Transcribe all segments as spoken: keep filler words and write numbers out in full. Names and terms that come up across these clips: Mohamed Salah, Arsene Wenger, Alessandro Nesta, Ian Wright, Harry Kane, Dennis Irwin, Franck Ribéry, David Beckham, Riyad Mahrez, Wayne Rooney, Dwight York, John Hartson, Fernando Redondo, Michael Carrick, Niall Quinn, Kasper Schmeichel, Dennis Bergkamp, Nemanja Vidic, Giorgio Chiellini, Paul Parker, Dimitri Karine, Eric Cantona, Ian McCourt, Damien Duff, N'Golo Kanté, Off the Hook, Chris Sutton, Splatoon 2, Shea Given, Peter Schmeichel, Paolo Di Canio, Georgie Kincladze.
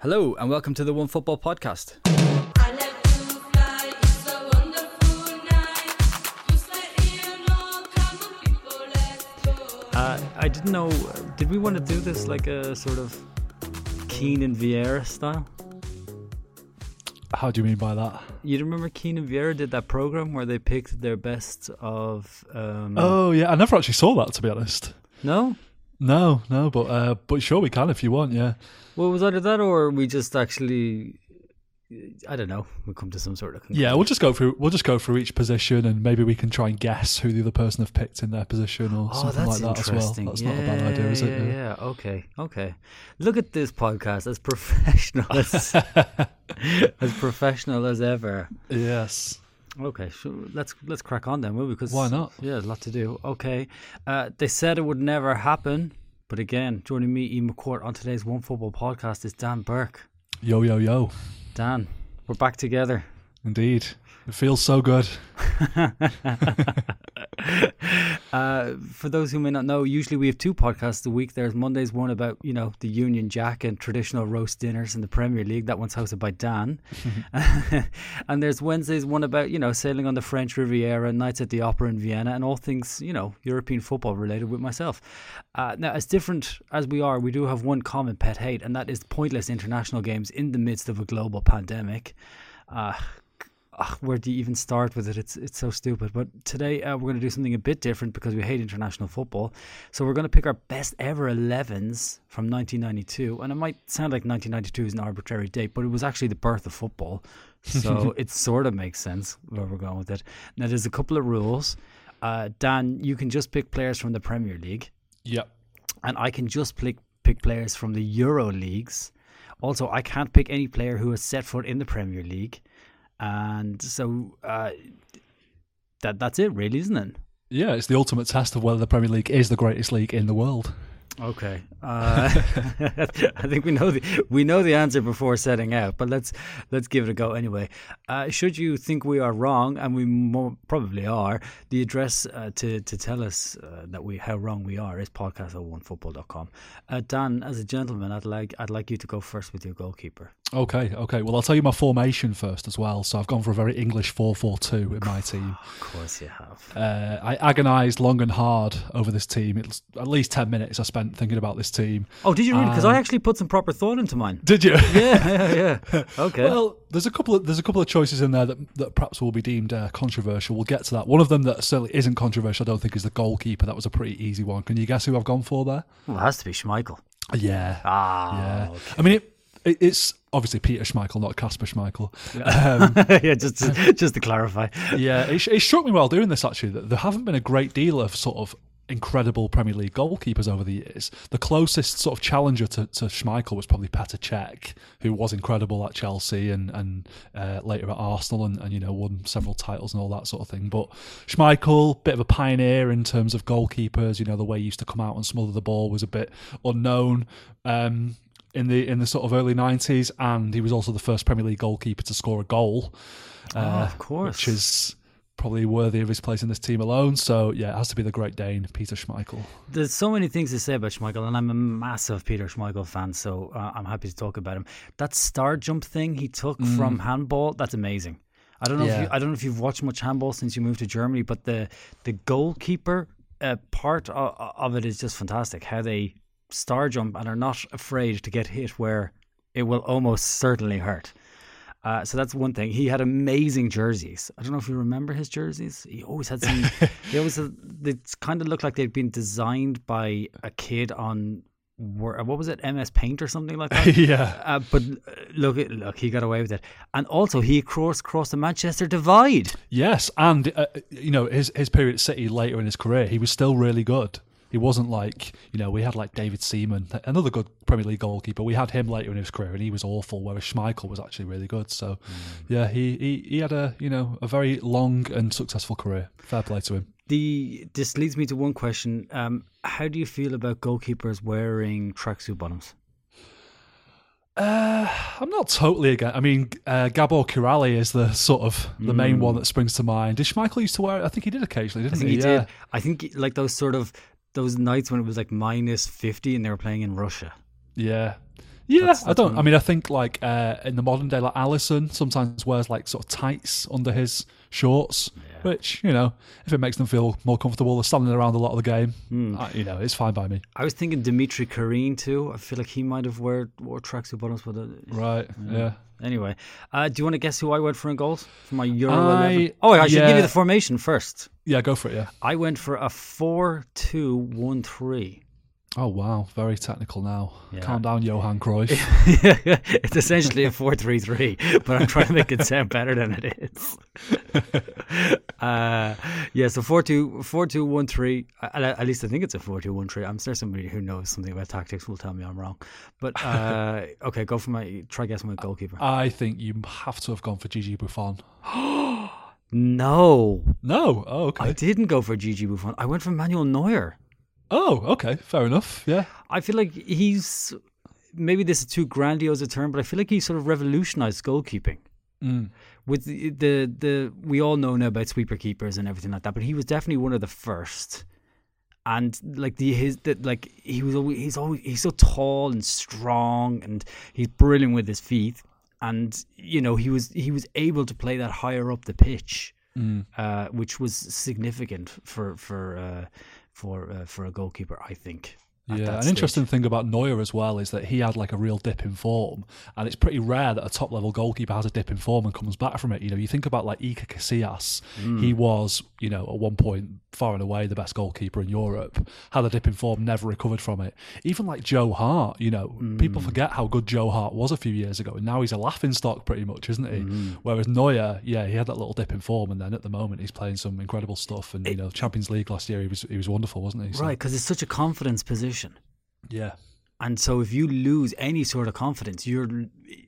Hello and welcome to the One Football Podcast. I love to fly, it's a wonderful night. Just let you know, come on people, let's go. Uh, I didn't know, did we want to do this like a sort of Keane and Vieira style? How do you mean by that? You remember Keane and Vieira did that programme where they picked their best of... Um... Oh yeah, I never actually saw that, to be honest. No? No, no, but uh, but sure we can if you want, yeah. Well, it was either that or we just actually, I don't know, we come to some sort of conclusion. Yeah, we'll just go through we'll just go through each position and maybe we can try and guess who the other person have picked in their position or oh, something like that as well. That's yeah, not a bad idea, is yeah, it? Yeah, yeah, okay, okay. Look at this podcast, as professional as, as professional as ever. Yes. Okay, so let's let's crack on then, will we? Because why not? Yeah, there's a lot to do. Okay, uh, they said it would never happen, but again, joining me, Ian McCourt, on today's One Football Podcast is Dan Burke. Yo, yo, yo. Dan, we're back together. Indeed. It feels so good. uh, for those who may not know, usually we have two podcasts a week. There's Monday's one about, you know, the Union Jack and traditional roast dinners in the Premier League. That one's hosted by Dan. And there's Wednesday's one about, you know, sailing on the French Riviera, nights at the opera in Vienna, and all things, you know, European football related with myself. Uh, now, as different as we are, we do have one common pet hate, and that is pointless international games in the midst of a global pandemic. Uh Ugh, where do you even start with it? It's it's so stupid. But today uh, we're going to do something a bit different because we hate international football. So we're going to pick our best ever elevens from nineteen ninety-two. And it might sound like nineteen ninety-two is an arbitrary date, but it was actually the birth of football. So it sort of makes sense where we're going with it. Now, there's a couple of rules. Uh, Dan, you can just pick players from the Premier League. Yep. And I can just pick, pick players from the Euro leagues. Also, I can't pick any player who has set foot in the Premier League. And so uh, that that's it really, isn't it? Yeah, it's the ultimate test of whether the Premier League is the greatest league in the world. Okay. Uh, I think we know the we know the answer before setting out, but let's let's give it a go anyway. Uh, should you think we are wrong, and we more, probably are, the address uh, to to tell us uh, that we how wrong we are is podcast at one football dot com. Uh, Dan, as a gentleman, I'd like I'd like you to go first with your goalkeeper. Okay, okay. Well, I'll tell you my formation first as well. So I've gone for a very English four four two in my team. Of course you have. Uh, I agonised long and hard over this team. It's at least ten minutes I spent thinking about this team. Oh, did you really? Because um, I actually put some proper thought into mine. Did you? Yeah, yeah, yeah. Okay. Well, there's a couple of there's a couple of choices in there that, that perhaps will be deemed uh, controversial. We'll get to that. One of them that certainly isn't controversial, I don't think, is the goalkeeper. That was a pretty easy one. Can you guess who I've gone for there? Well, it has to be Schmeichel. Yeah. Ah. Yeah. Okay. I mean, it. It's obviously Peter Schmeichel, not Kasper Schmeichel. Yeah, um, yeah just, just just to clarify. Yeah, it, it struck me while doing this, actually, that there haven't been a great deal of sort of incredible Premier League goalkeepers over the years. The closest sort of challenger to, to Schmeichel was probably Petr Cech, who was incredible at Chelsea and, and uh, later at Arsenal and, and, you know, won several titles and all that sort of thing. But Schmeichel, bit of a pioneer in terms of goalkeepers. You know, the way he used to come out and smother the ball was a bit unknown. Um in the in the sort of early nineties, and he was also the first Premier League goalkeeper to score a goal. Oh, uh, of course. Which is probably worthy of his place in this team alone. So, yeah, it has to be the Great Dane, Peter Schmeichel. There's so many things to say about Schmeichel, and I'm a massive Peter Schmeichel fan, so uh, I'm happy to talk about him. That star jump thing he took mm. from handball, that's amazing. I don't know yeah. if you, I don't know if you've watched much handball since you moved to Germany, but the, the goalkeeper uh, part of, of it is just fantastic, how they... star jump and are not afraid to get hit where it will almost certainly hurt. Uh, so that's one thing. He had amazing jerseys. I don't know if you remember his jerseys. He always had some. He always had, they kind of looked like they'd been designed by a kid on what was it, M S Paint or something like that. Yeah. Uh, but look, look, he got away with it. And also, he crossed crossed the Manchester divide. Yes, and uh, you know his his period at City later in his career, he was still really good. He wasn't like, you know, we had like David Seaman, another good Premier League goalkeeper. We had him later in his career and he was awful, whereas Schmeichel was actually really good. So, mm. yeah, he, he, he had a, you know, a very long and successful career. Fair play to him. The This leads me to one question. Um, how do you feel about goalkeepers wearing tracksuit bottoms? Uh, I'm not totally against. I mean, uh, Gabor Kiraly is the sort of the mm. main one that springs to mind. Did Schmeichel used to wear it? I think he did occasionally, didn't he? I think he, he did. Yeah. I think like those sort of... those nights when it was like minus fifty and they were playing in Russia. Yeah. Yeah, that's, that's I don't. I mean, I think like uh, in the modern day, like Alisson sometimes wears like sort of tights under his shorts, yeah. which, you know, if it makes them feel more comfortable, they're standing around a lot of the game. Mm. I, you know, it's fine by me. I was thinking Dimitri Karine too. I feel like he might have wore wore tracksuit bottoms with it. Right. Yeah. yeah. Anyway, uh, do you want to guess who I went for in goals for my Euro eleven? Oh, I should yeah. give you the formation first. Yeah, go for it. Yeah, I went for a four two one three. Oh wow, very technical now. Yeah. Calm down, Johan Cruyff. It's essentially a four three three, but I'm trying to make it sound better than it is. uh, yeah, so four two one three. At least I think it's a four two one three. I'm sure somebody who knows something about tactics will tell me I'm wrong. But uh, okay, go for my try. Guess my goalkeeper. I think you have to have gone for Gigi Buffon. No, no. Oh, okay. I didn't go for Gigi Buffon. I went for Manuel Neuer. Oh, okay. Fair enough. Yeah. I feel like he's, maybe this is too grandiose a term, but I feel like he sort of revolutionized goalkeeping. Mm. With the, the, the, we all know now about sweeper keepers and everything like that, but he was definitely one of the first. And like the his the, like he was always, he's always he's so tall and strong, and he's brilliant with his feet, and you know he was he was able to play that higher up the pitch, mm. uh, which was significant for for. Uh, for uh, for a goalkeeper, I think. Yeah, an interesting thing about Neuer as well is that he had like a real dip in form, and it's pretty rare that a top-level goalkeeper has a dip in form and comes back from it. You know, you think about like Iker Casillas. Mm. He was, you know, at one point far and away the best goalkeeper in Europe, had a dip in form, never recovered from it. Even like Joe Hart, you know, mm. people forget how good Joe Hart was a few years ago, and now he's a laughingstock pretty much, isn't he? Mm. Whereas Neuer, yeah, he had that little dip in form, and then at the moment he's playing some incredible stuff, and, you know, Champions League last year, he was, he was wonderful, wasn't he? So. Right, because it's such a confidence position. Yeah, and so if you lose any sort of confidence, you're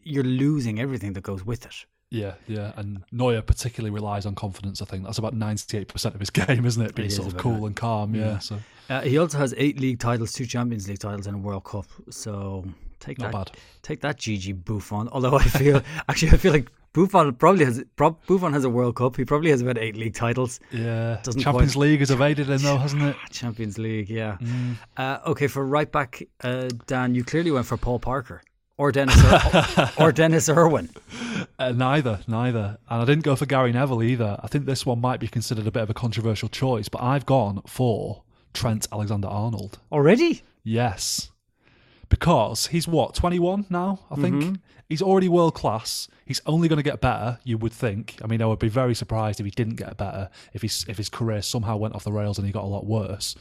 you're losing everything that goes with it. Yeah, yeah, and Neuer particularly relies on confidence. I think that's about ninety-eight percent of his game, isn't it? Being it sort of cool that. and calm. Yeah. yeah so uh, he also has eight league titles, two Champions League titles, and a World Cup. So take Not that, bad. take that, Gigi Buffon. Although I feel actually, I feel like. Buffon probably has Buffon has a World Cup. He probably has about eight league titles. Yeah, Doesn't Champions quite... League has evaded him though, hasn't it? Champions League, yeah. Mm. Uh, okay, for right back, uh, Dan, you clearly went for Paul Parker or Dennis Ir- or Dennis Irwin. Uh, neither, neither, and I didn't go for Gary Neville either. I think this one might be considered a bit of a controversial choice, but I've gone for Trent Alexander-Arnold already. Yes. Because he's what, twenty-one now, I think? Mm-hmm. He's already world class. He's only going to get better, you would think. I mean, I would be very surprised if he didn't get better, if his, if his career somehow went off the rails and he got a lot worse.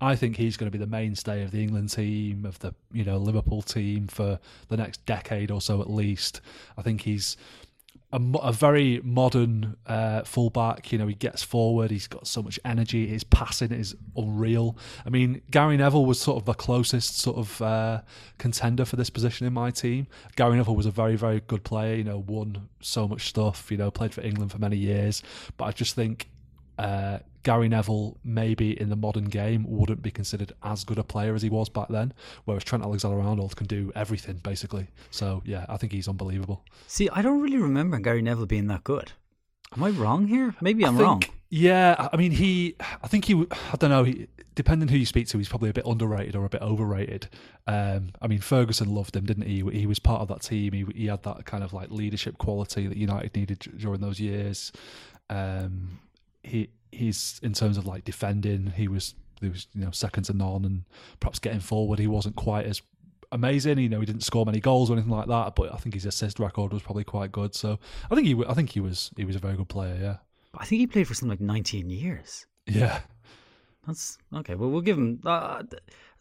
I think he's going to be the mainstay of the England team, of the, you know, Liverpool team for the next decade or so at least. I think he's a, a very modern uh, fullback. You know, he gets forward. He's got so much energy. His passing is unreal. I mean, Gary Neville was sort of the closest sort of uh, contender for this position in my team. Gary Neville was a very, very good player. You know, won so much stuff. You know, played for England for many years. But I just think uh, Gary Neville maybe in the modern game wouldn't be considered as good a player as he was back then. Whereas Trent Alexander-Arnold can do everything basically. So yeah, I think he's unbelievable. See, I don't really remember Gary Neville being that good. Am I wrong here? Maybe I'm I think, wrong. Yeah, I mean, he. I think he. I don't know. He, depending who you speak to, he's probably a bit underrated or a bit overrated. Um, I mean, Ferguson loved him, didn't he? He was part of that team. He he had that kind of like leadership quality that United needed during those years. Um, he. He's in terms of like defending, he was there was you know second to none, and perhaps getting forward, he wasn't quite as amazing. You know, he didn't score many goals or anything like that, but I think his assist record was probably quite good. So I think he, I think he was, he was a very good player. Yeah, I think he played for something like nineteen years. Yeah, that's okay. Well, we'll give him uh,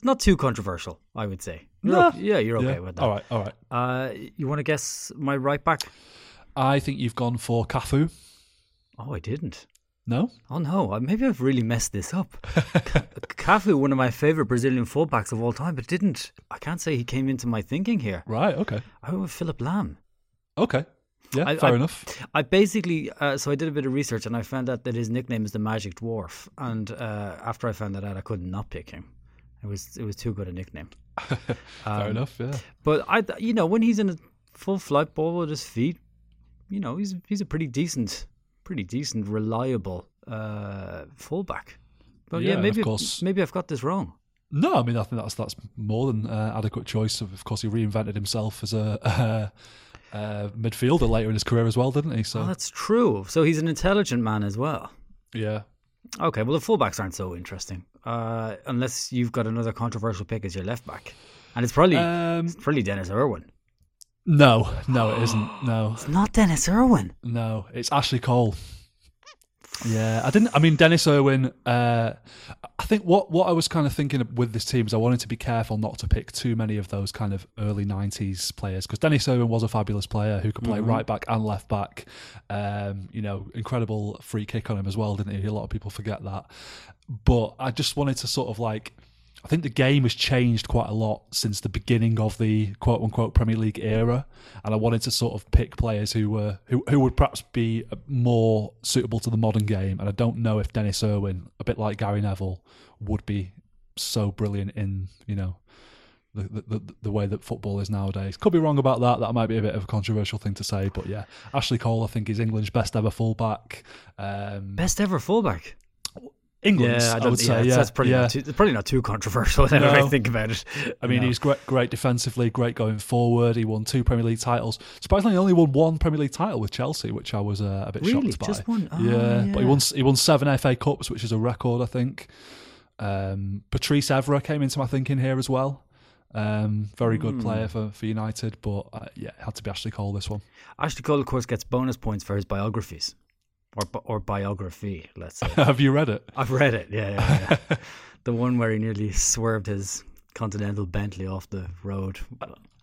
not too controversial, I would say. You're nah. okay, yeah, you're okay yeah. with that. All right, all right. Uh, you want to guess my right back? I think you've gone for Cafu. Oh, I didn't. No? Oh no, maybe I've really messed this up. Cafu, one of my favourite Brazilian fullbacks of all time, but didn't, I can't say he came into my thinking here. Right, okay. I went with Philip Lahm. Okay, yeah, I, fair I, enough. I basically, uh, so I did a bit of research and I found out that his nickname is the Magic Dwarf. And uh, after I found that out, I couldn't not pick him. It was it was too good a nickname. fair um, enough, yeah. But, I, you know, when he's in a full flight ball with his feet, you know, he's he's a pretty decent... pretty decent, reliable uh, fullback. But yeah, yeah maybe maybe I've got this wrong. No, I mean, I think that's that's more than uh, adequate choice. Of course, he reinvented himself as a uh, uh, midfielder later in his career as well, didn't he? So oh, that's true. So he's an intelligent man as well. Yeah. Okay, well, the fullbacks aren't so interesting, uh, unless you've got another controversial pick as your left back, and it's probably um, it's probably Dennis Irwin. No, no, it isn't. No, it's not Dennis Irwin. No, it's Ashley Cole. Yeah, I didn't. I mean, Dennis Irwin. Uh, I think what what I was kind of thinking with this team is I wanted to be careful not to pick too many of those kind of early nineties players, because Dennis Irwin was a fabulous player who could play mm-hmm. right back and left back. Um, you know, incredible free kick on him as well, didn't he? A lot of people forget that. But I just wanted to sort of like. I think the game has changed quite a lot since the beginning of the quote-unquote Premier League era, and I wanted to sort of pick players who were who, who would perhaps be more suitable to the modern game, and I don't know if Dennis Irwin, a bit like Gary Neville, would be so brilliant in, you know, the the, the way that football is nowadays. Could be wrong about that. That might be a bit of a controversial thing to say, but yeah, Ashley Cole, I think, is England's best ever fullback. Um, best ever fullback. England's, yeah, I, I would yeah, say, yeah. That's probably, yeah. Not too, probably not too controversial now no. that I think about it. I mean, no. he's great, great defensively, great going forward. He won two Premier League titles. Surprisingly, he only won one Premier League title with Chelsea, which I was uh, a bit really? shocked by. Just one? Oh, yeah. yeah, but he won he won seven F A Cups, which is a record, I think. Um, Patrice Evra came into my thinking here as well. Um, very good mm. player for, for United, but uh, yeah, it had to be Ashley Cole this one. Ashley Cole, of course, gets bonus points for his biographies. Or or biography, let's say. Have you read it? I've read it, yeah. yeah, yeah. The one where he nearly swerved his Continental Bentley off the road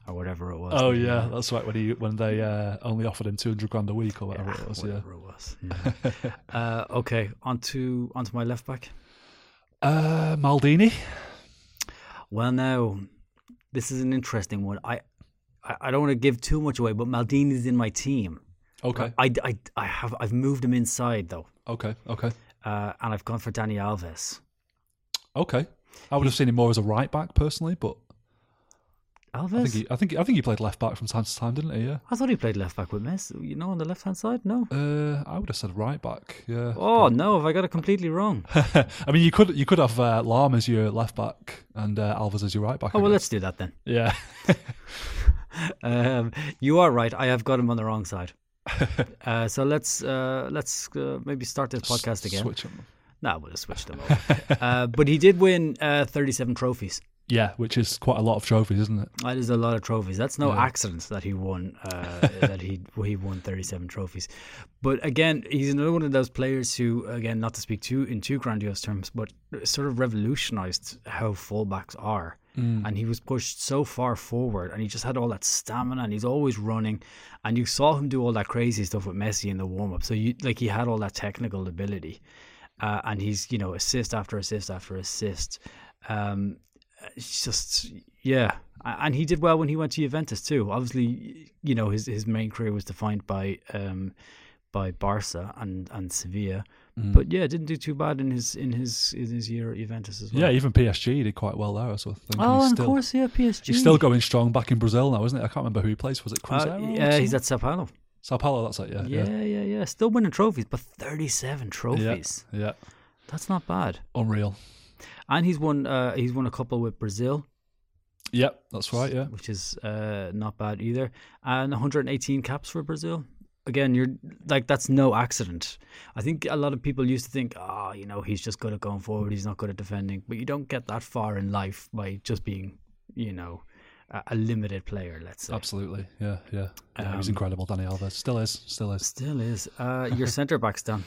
or whatever it was. Oh, yeah, year. That's right, when he when they uh, only offered him two hundred grand a week or whatever yeah, it was. Whatever yeah. it was. Yeah. uh, okay, onto, onto my left back. Uh, Maldini. Well, now, this is an interesting one. I, I don't want to give too much away, but Maldini's in my team. Okay. I, I, I have, I've moved him inside, though. Okay, okay. Uh, and I've gone for Dani Alves. Okay. I would he, have seen him more as a right-back, personally, but... Alves? I think, he, I, think, I think he played left-back from time to time, didn't he? Yeah. I thought he played left-back with Messi, you know, on the left-hand side? No. Uh, I would have said right-back, yeah. Oh, but... no, have I got it completely wrong? I mean, you could you could have uh, Lahm as your left-back and uh, Alves as your right-back. Oh, I well, guess. Let's do that, then. Yeah. um, you are right. I have got him on the wrong side. uh, so let's uh, let's uh, maybe start this podcast again. Switch them. No, nah, we'll just switch them over. uh, but he did win uh, thirty-seven trophies. Yeah, which is quite a lot of trophies, isn't it? That is a lot of trophies. That's no yeah. accident that he won. Uh, that he he won thirty-seven trophies. But again, he's another one of those players who, again, not to speak too in too grandiose terms, but sort of revolutionised how fullbacks are. Mm. And he was pushed so far forward, and he just had all that stamina, and he's always running, and you saw him do all that crazy stuff with Messi in the warm-up. So you like he had all that technical ability, uh, and he's, you know, assist after assist after assist. Um, it's just yeah, and he did well when he went to Juventus too. Obviously, you know, his his main career was defined by um, by Barca and and Sevilla. But yeah, didn't do too bad in his in his in his year at Juventus as well. Yeah, even P S G did quite well there. I sort of think. Oh, and still, of course, yeah, P S G. He's still going strong back in Brazil now, isn't he? I can't remember who he plays. Was it Cruzeiro? Yeah, uh, he's at Sao Paulo. Sao Paulo, that's it. Yeah, yeah, yeah, yeah, yeah. Still winning trophies, but thirty-seven trophies. Yeah, yeah. That's not bad. Unreal. And he's won. Uh, he's won a couple with Brazil. Yep, that's right. Yeah, which is uh, not bad either. And one hundred eighteen caps for Brazil. Again, you're like, that's no accident. I think a lot of people used to think, oh, you know, he's just good at going forward, he's not good at defending. But you don't get that far in life by just being, you know, a, a limited player, let's say. Absolutely, yeah, yeah. yeah um, he was incredible, Dani Alves. Still is, still is. Still is. Uh, your centre-back's done.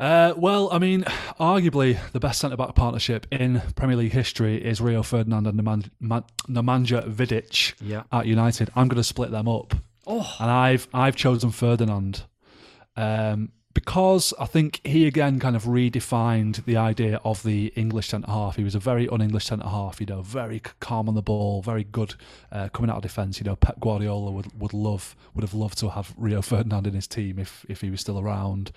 Uh, well, I mean, arguably the best centre-back partnership in Premier League history is Rio Ferdinand and Nemanja, Nemanja Vidic yeah. at United. I'm going to split them up. Oh. And I've I've chosen Ferdinand um, because I think he again kind of redefined the idea of the English centre half. He was a very un-English centre half, you know, very calm on the ball, very good uh, coming out of defence. You know, Pep Guardiola would would love would have loved to have Rio Ferdinand in his team if if he was still around.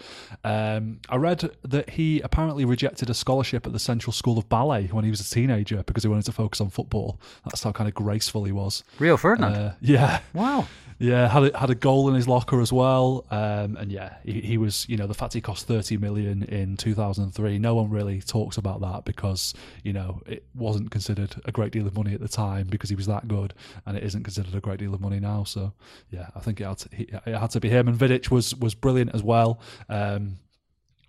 Um, I read that he apparently rejected a scholarship at the Central School of Ballet when he was a teenager because he wanted to focus on football. That's how kind of graceful he was. Rio Ferdinand. Uh, yeah. Wow. Yeah, had a, had a goal in his locker as well, um, and yeah, he, he was you know, the fact he cost thirty million in two thousand three, no one really talks about that because, you know, it wasn't considered a great deal of money at the time because he was that good, and it isn't considered a great deal of money now. So, yeah, I think it had to, he, it had to be him. And Vidic was, was brilliant as well. Um,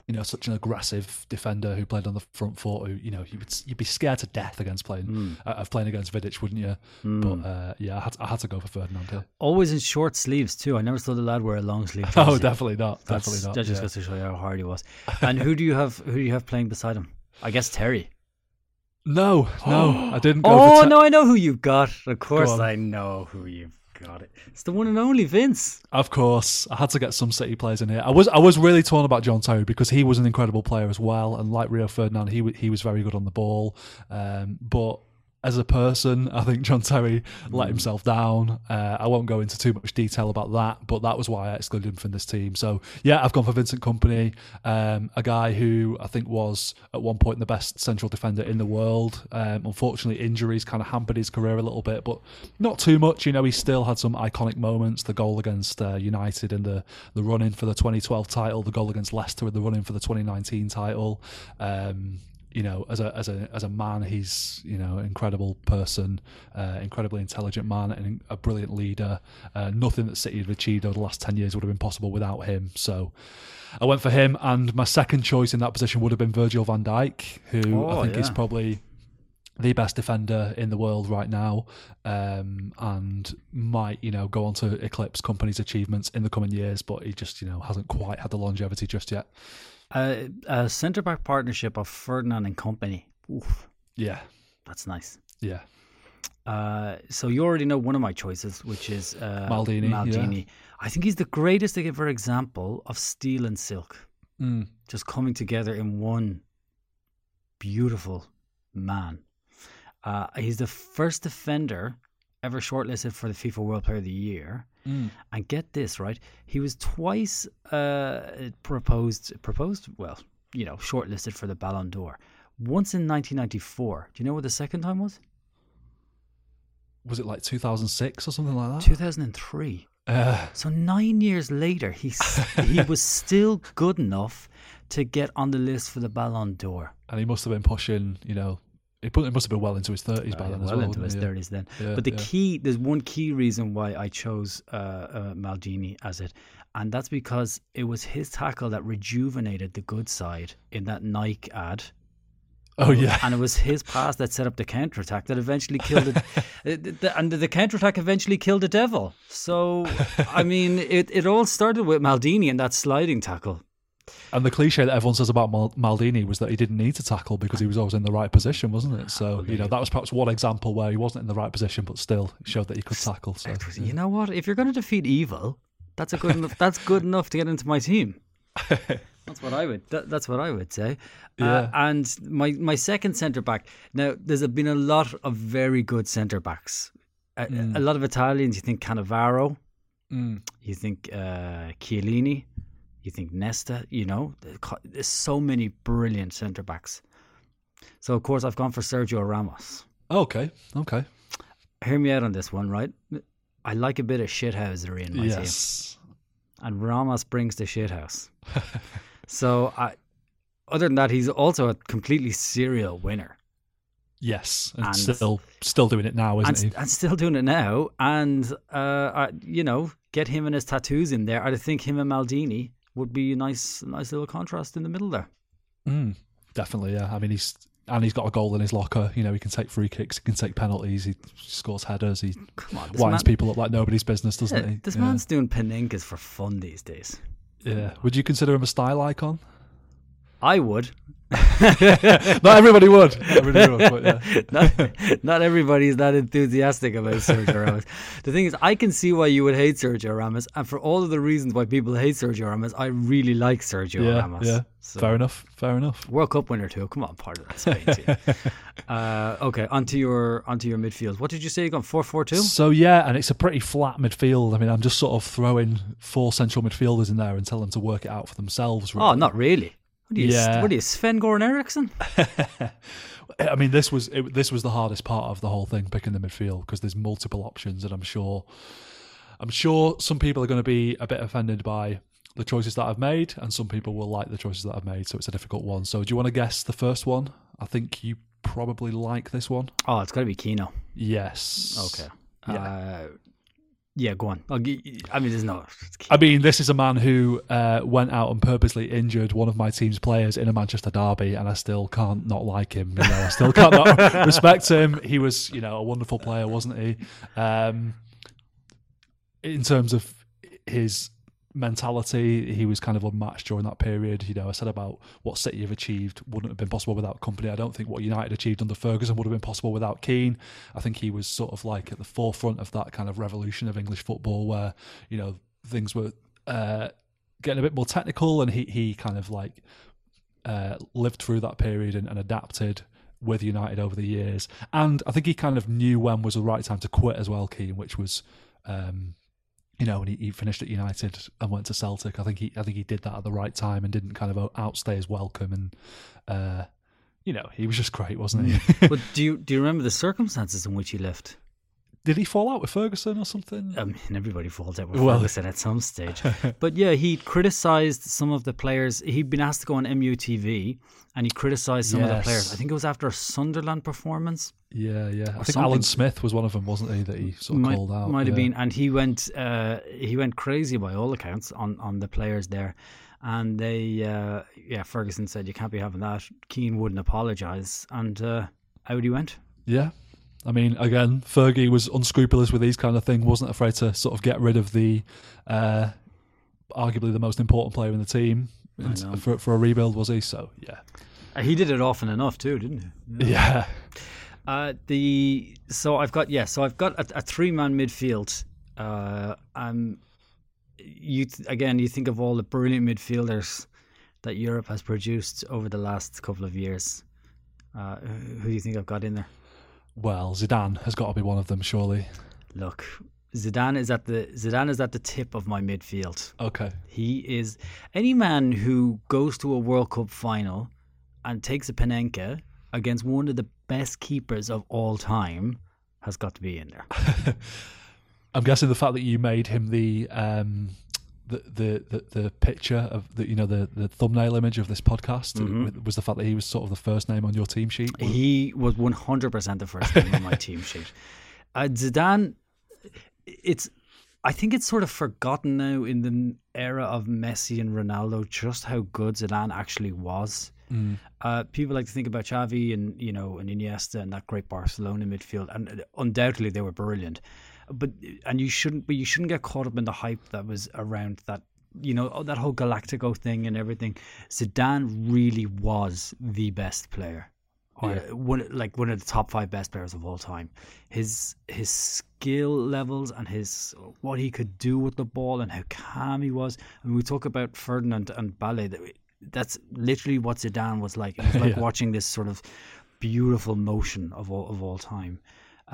you know, such an aggressive defender who played on the front foot, who, you know, you'd, you'd be scared to death against playing, mm. uh, of playing against Vidic, wouldn't you? Mm. But, uh, yeah, I had, to, I had to go for Ferdinand here. Always in short sleeves too. I never saw the lad wear a long sleeve jersey. Oh, definitely not. That's, definitely not. That just yeah. goes to show you how hard he was. And who do you have, who do you have playing beside him? I guess Terry. No, no, I didn't go oh, for Terry. Oh, no, I know who you've got. Of course I know who you've got it. It's the one and only Vince. Of course, I had to get some City players in here. I was I was really torn about John Terry because he was an incredible player as well, and like Rio Ferdinand, he he was very good on the ball. Um, but as a person, I think John Terry let mm. himself down. Uh, I won't go into too much detail about that, but that was why I excluded him from this team. So yeah, I've gone for Vincent Kompany, um, a guy who I think was at one point the best central defender in the world. Um, unfortunately, injuries kind of hampered his career a little bit, but not too much. You know, he still had some iconic moments: the goal against uh, United in the the run-in for the twenty twelve title, the goal against Leicester in the run-in for the twenty nineteen title. Um, You know, as a as a as a man, he's, you know, an incredible person, uh, incredibly intelligent man, and a brilliant leader. Uh, nothing that City have achieved over the last ten years would have been possible without him. So, I went for him, and my second choice in that position would have been Virgil van Dijk, who oh, I think yeah. is probably the best defender in the world right now, um, and might, you know, go on to eclipse Kompany's achievements in the coming years. But he just, you know, hasn't quite had the longevity just yet. Uh, a centre-back partnership of Ferdinand and Kompany. Oof. Yeah. That's nice. Yeah. Uh, so you already know one of my choices, which is uh, Maldini. Maldini. Yeah. I think he's the greatest for example of steel and silk. Mm. Just coming together in one beautiful man. Uh, he's the first defender ever shortlisted for the FIFA World Player of the Year. Mm. And get this, right? He was twice uh, proposed, proposed, well, you know, shortlisted for the Ballon d'Or. Once in nineteen ninety-four. Do you know what the second time was? Was it like two thousand six or something like that? two thousand three. Uh. So nine years later, he he was still good enough to get on the list for the Ballon d'Or. And he must have been pushing, you know, It must have been well into his thirties by uh, then well as well. Well into his yeah. thirties then. Yeah, but the yeah. key, there's one key reason why I chose uh, uh, Maldini as it, and that's because it was his tackle that rejuvenated the good side in that Nike ad. Oh yeah. And it was his pass that set up the counterattack that eventually killed it. And the counterattack eventually killed the devil. So, I mean, it, it all started with Maldini and that sliding tackle. And the cliche that everyone says about Maldini was that he didn't need to tackle because he was always in the right position, wasn't it? So, you know, that was perhaps one example where he wasn't in the right position, but still showed that he could tackle. So, yeah. You know what? If you're going to defeat evil, that's a good enough. That's good enough to get into my team. That's what I would. That, that's what I would say. Yeah. Uh, and my my second centre back. Now, there's been a lot of very good centre backs. A, mm. a lot of Italians. You think Cannavaro. Mm. You think uh, Chiellini. You think Nesta, you know, there's so many brilliant centre-backs. So, of course, I've gone for Sergio Ramos. Okay, okay. Hear me out on this one, right? I like a bit of shithousery in my yes. team. And Ramos brings the shithouse. so, I, other than that, he's also a completely serial winner. Yes, and, and still still doing it now, isn't and, he? And still doing it now. And, uh, I, you know, get him and his tattoos in there. I think him and Maldini would be a nice, nice little contrast in the middle there. Mm, definitely, yeah. I mean, he's and he's got a goal in his locker. You know, he can take free kicks, he can take penalties, he scores headers, he Come on, winds man, people up like nobody's business, doesn't yeah, he? This yeah. man's doing paninkas for fun these days. Yeah. Would you consider him a style icon? I would. not everybody would. Not everybody would but yeah. not, not everybody is that enthusiastic about Sergio Ramos. The thing is, I can see why you would hate Sergio Ramos, and for all of the reasons why people hate Sergio Ramos, I really like Sergio yeah, Ramos. Yeah, so, fair enough. Fair enough. World Cup winner too. Come on, part of that Spain team. uh, okay, onto your onto your midfield. What did you say? You gone four four two? So yeah, and it's a pretty flat midfield. I mean, I'm just sort of throwing four central midfielders in there and telling them to work it out for themselves. Really. Oh, not really. What are you, yeah. what are you, Sven-Goran Eriksson? I mean, this was it, this was the hardest part of the whole thing, picking the midfield, because there's multiple options, and I'm sure, I'm sure some people are going to be a bit offended by the choices that I've made, and some people will like the choices that I've made, so it's a difficult one. So do you want to guess the first one? I think you probably like this one. Oh, it's got to be Kino. Yes. Okay. Yeah. Uh, yeah, go on. I'll get, I mean, there's no... I mean, this is a man who uh, went out and purposely injured one of my team's players in a Manchester derby, and I still can't not like him. You know, I still can't not respect him. He was, you know, a wonderful player, wasn't he? Um, in terms of his mentality, he was kind of unmatched during that period. You know, I said about what City have achieved wouldn't have been possible without Kompany. I don't think what United achieved under Ferguson would have been possible without Keane. I think he was sort of like at the forefront of that kind of revolution of English football, where, you know, things were uh, getting a bit more technical, and he he kind of like uh, lived through that period and, and adapted with United over the years. And I think he kind of knew when was the right time to quit as well, Keane, which was. Um, You know, when he, he finished at United and went to Celtic, I think he I think he did that at the right time and didn't kind of outstay his welcome. And uh, you know, he was just great, wasn't he? But do you do you remember the circumstances in which he left? Did he fall out with Ferguson or something? I mean, everybody falls out with well, Ferguson at some stage. But yeah, he criticised some of the players. He'd been asked to go on M U T V, and he criticised some yes. of the players. I think it was after a Sunderland performance. Yeah, yeah. I think something. Alan Smith was one of them, wasn't he, that he sort of might, called out. Might yeah. have been. And he went uh, he went crazy by all accounts on, on the players there. And they, uh, yeah, Ferguson said, you can't be having that. Keane wouldn't apologise. And uh, out he went. Yeah. I mean, again, Fergie was unscrupulous with these kind of things, wasn't afraid to sort of get rid of the, uh, arguably the most important player in the team for, for a rebuild, was he? So, yeah. Uh, he did it often enough too, didn't he? Yeah. yeah. Uh, the So I've got, yeah, so I've got a, a three-man midfield. Uh, um, you th- Again, you think of all the brilliant midfielders that Europe has produced over the last couple of years. Uh, who do you think I've got in there? Well, Zidane has got to be one of them, surely. Look, Zidane is at the Zidane is at the tip of my midfield. Okay. He is any man who goes to a World Cup final and takes a Panenka against one of the best keepers of all time has got to be in there. I'm guessing the fact that you made him the um The, the the the picture of the you know the, the thumbnail image of this podcast mm-hmm. was the fact that he was sort of the first name on your team sheet. He was one hundred percent the first name on my team sheet. Uh, Zidane, it's I think it's sort of forgotten now in the era of Messi and Ronaldo just how good Zidane actually was. Mm. Uh, people like to think about Xavi and you know and Iniesta and that great Barcelona midfield, and undoubtedly they were brilliant. But and you shouldn't, but you shouldn't get caught up in the hype that was around that, you know, that whole Galactico thing and everything. Zidane really was the best player, or yeah. one like one of the top five best players of all time. His his skill levels and his what he could do with the ball and how calm he was. And we talk about Ferdinand and Ballet. That's literally what Zidane was like. It was like yeah. watching this sort of beautiful motion of all of all time,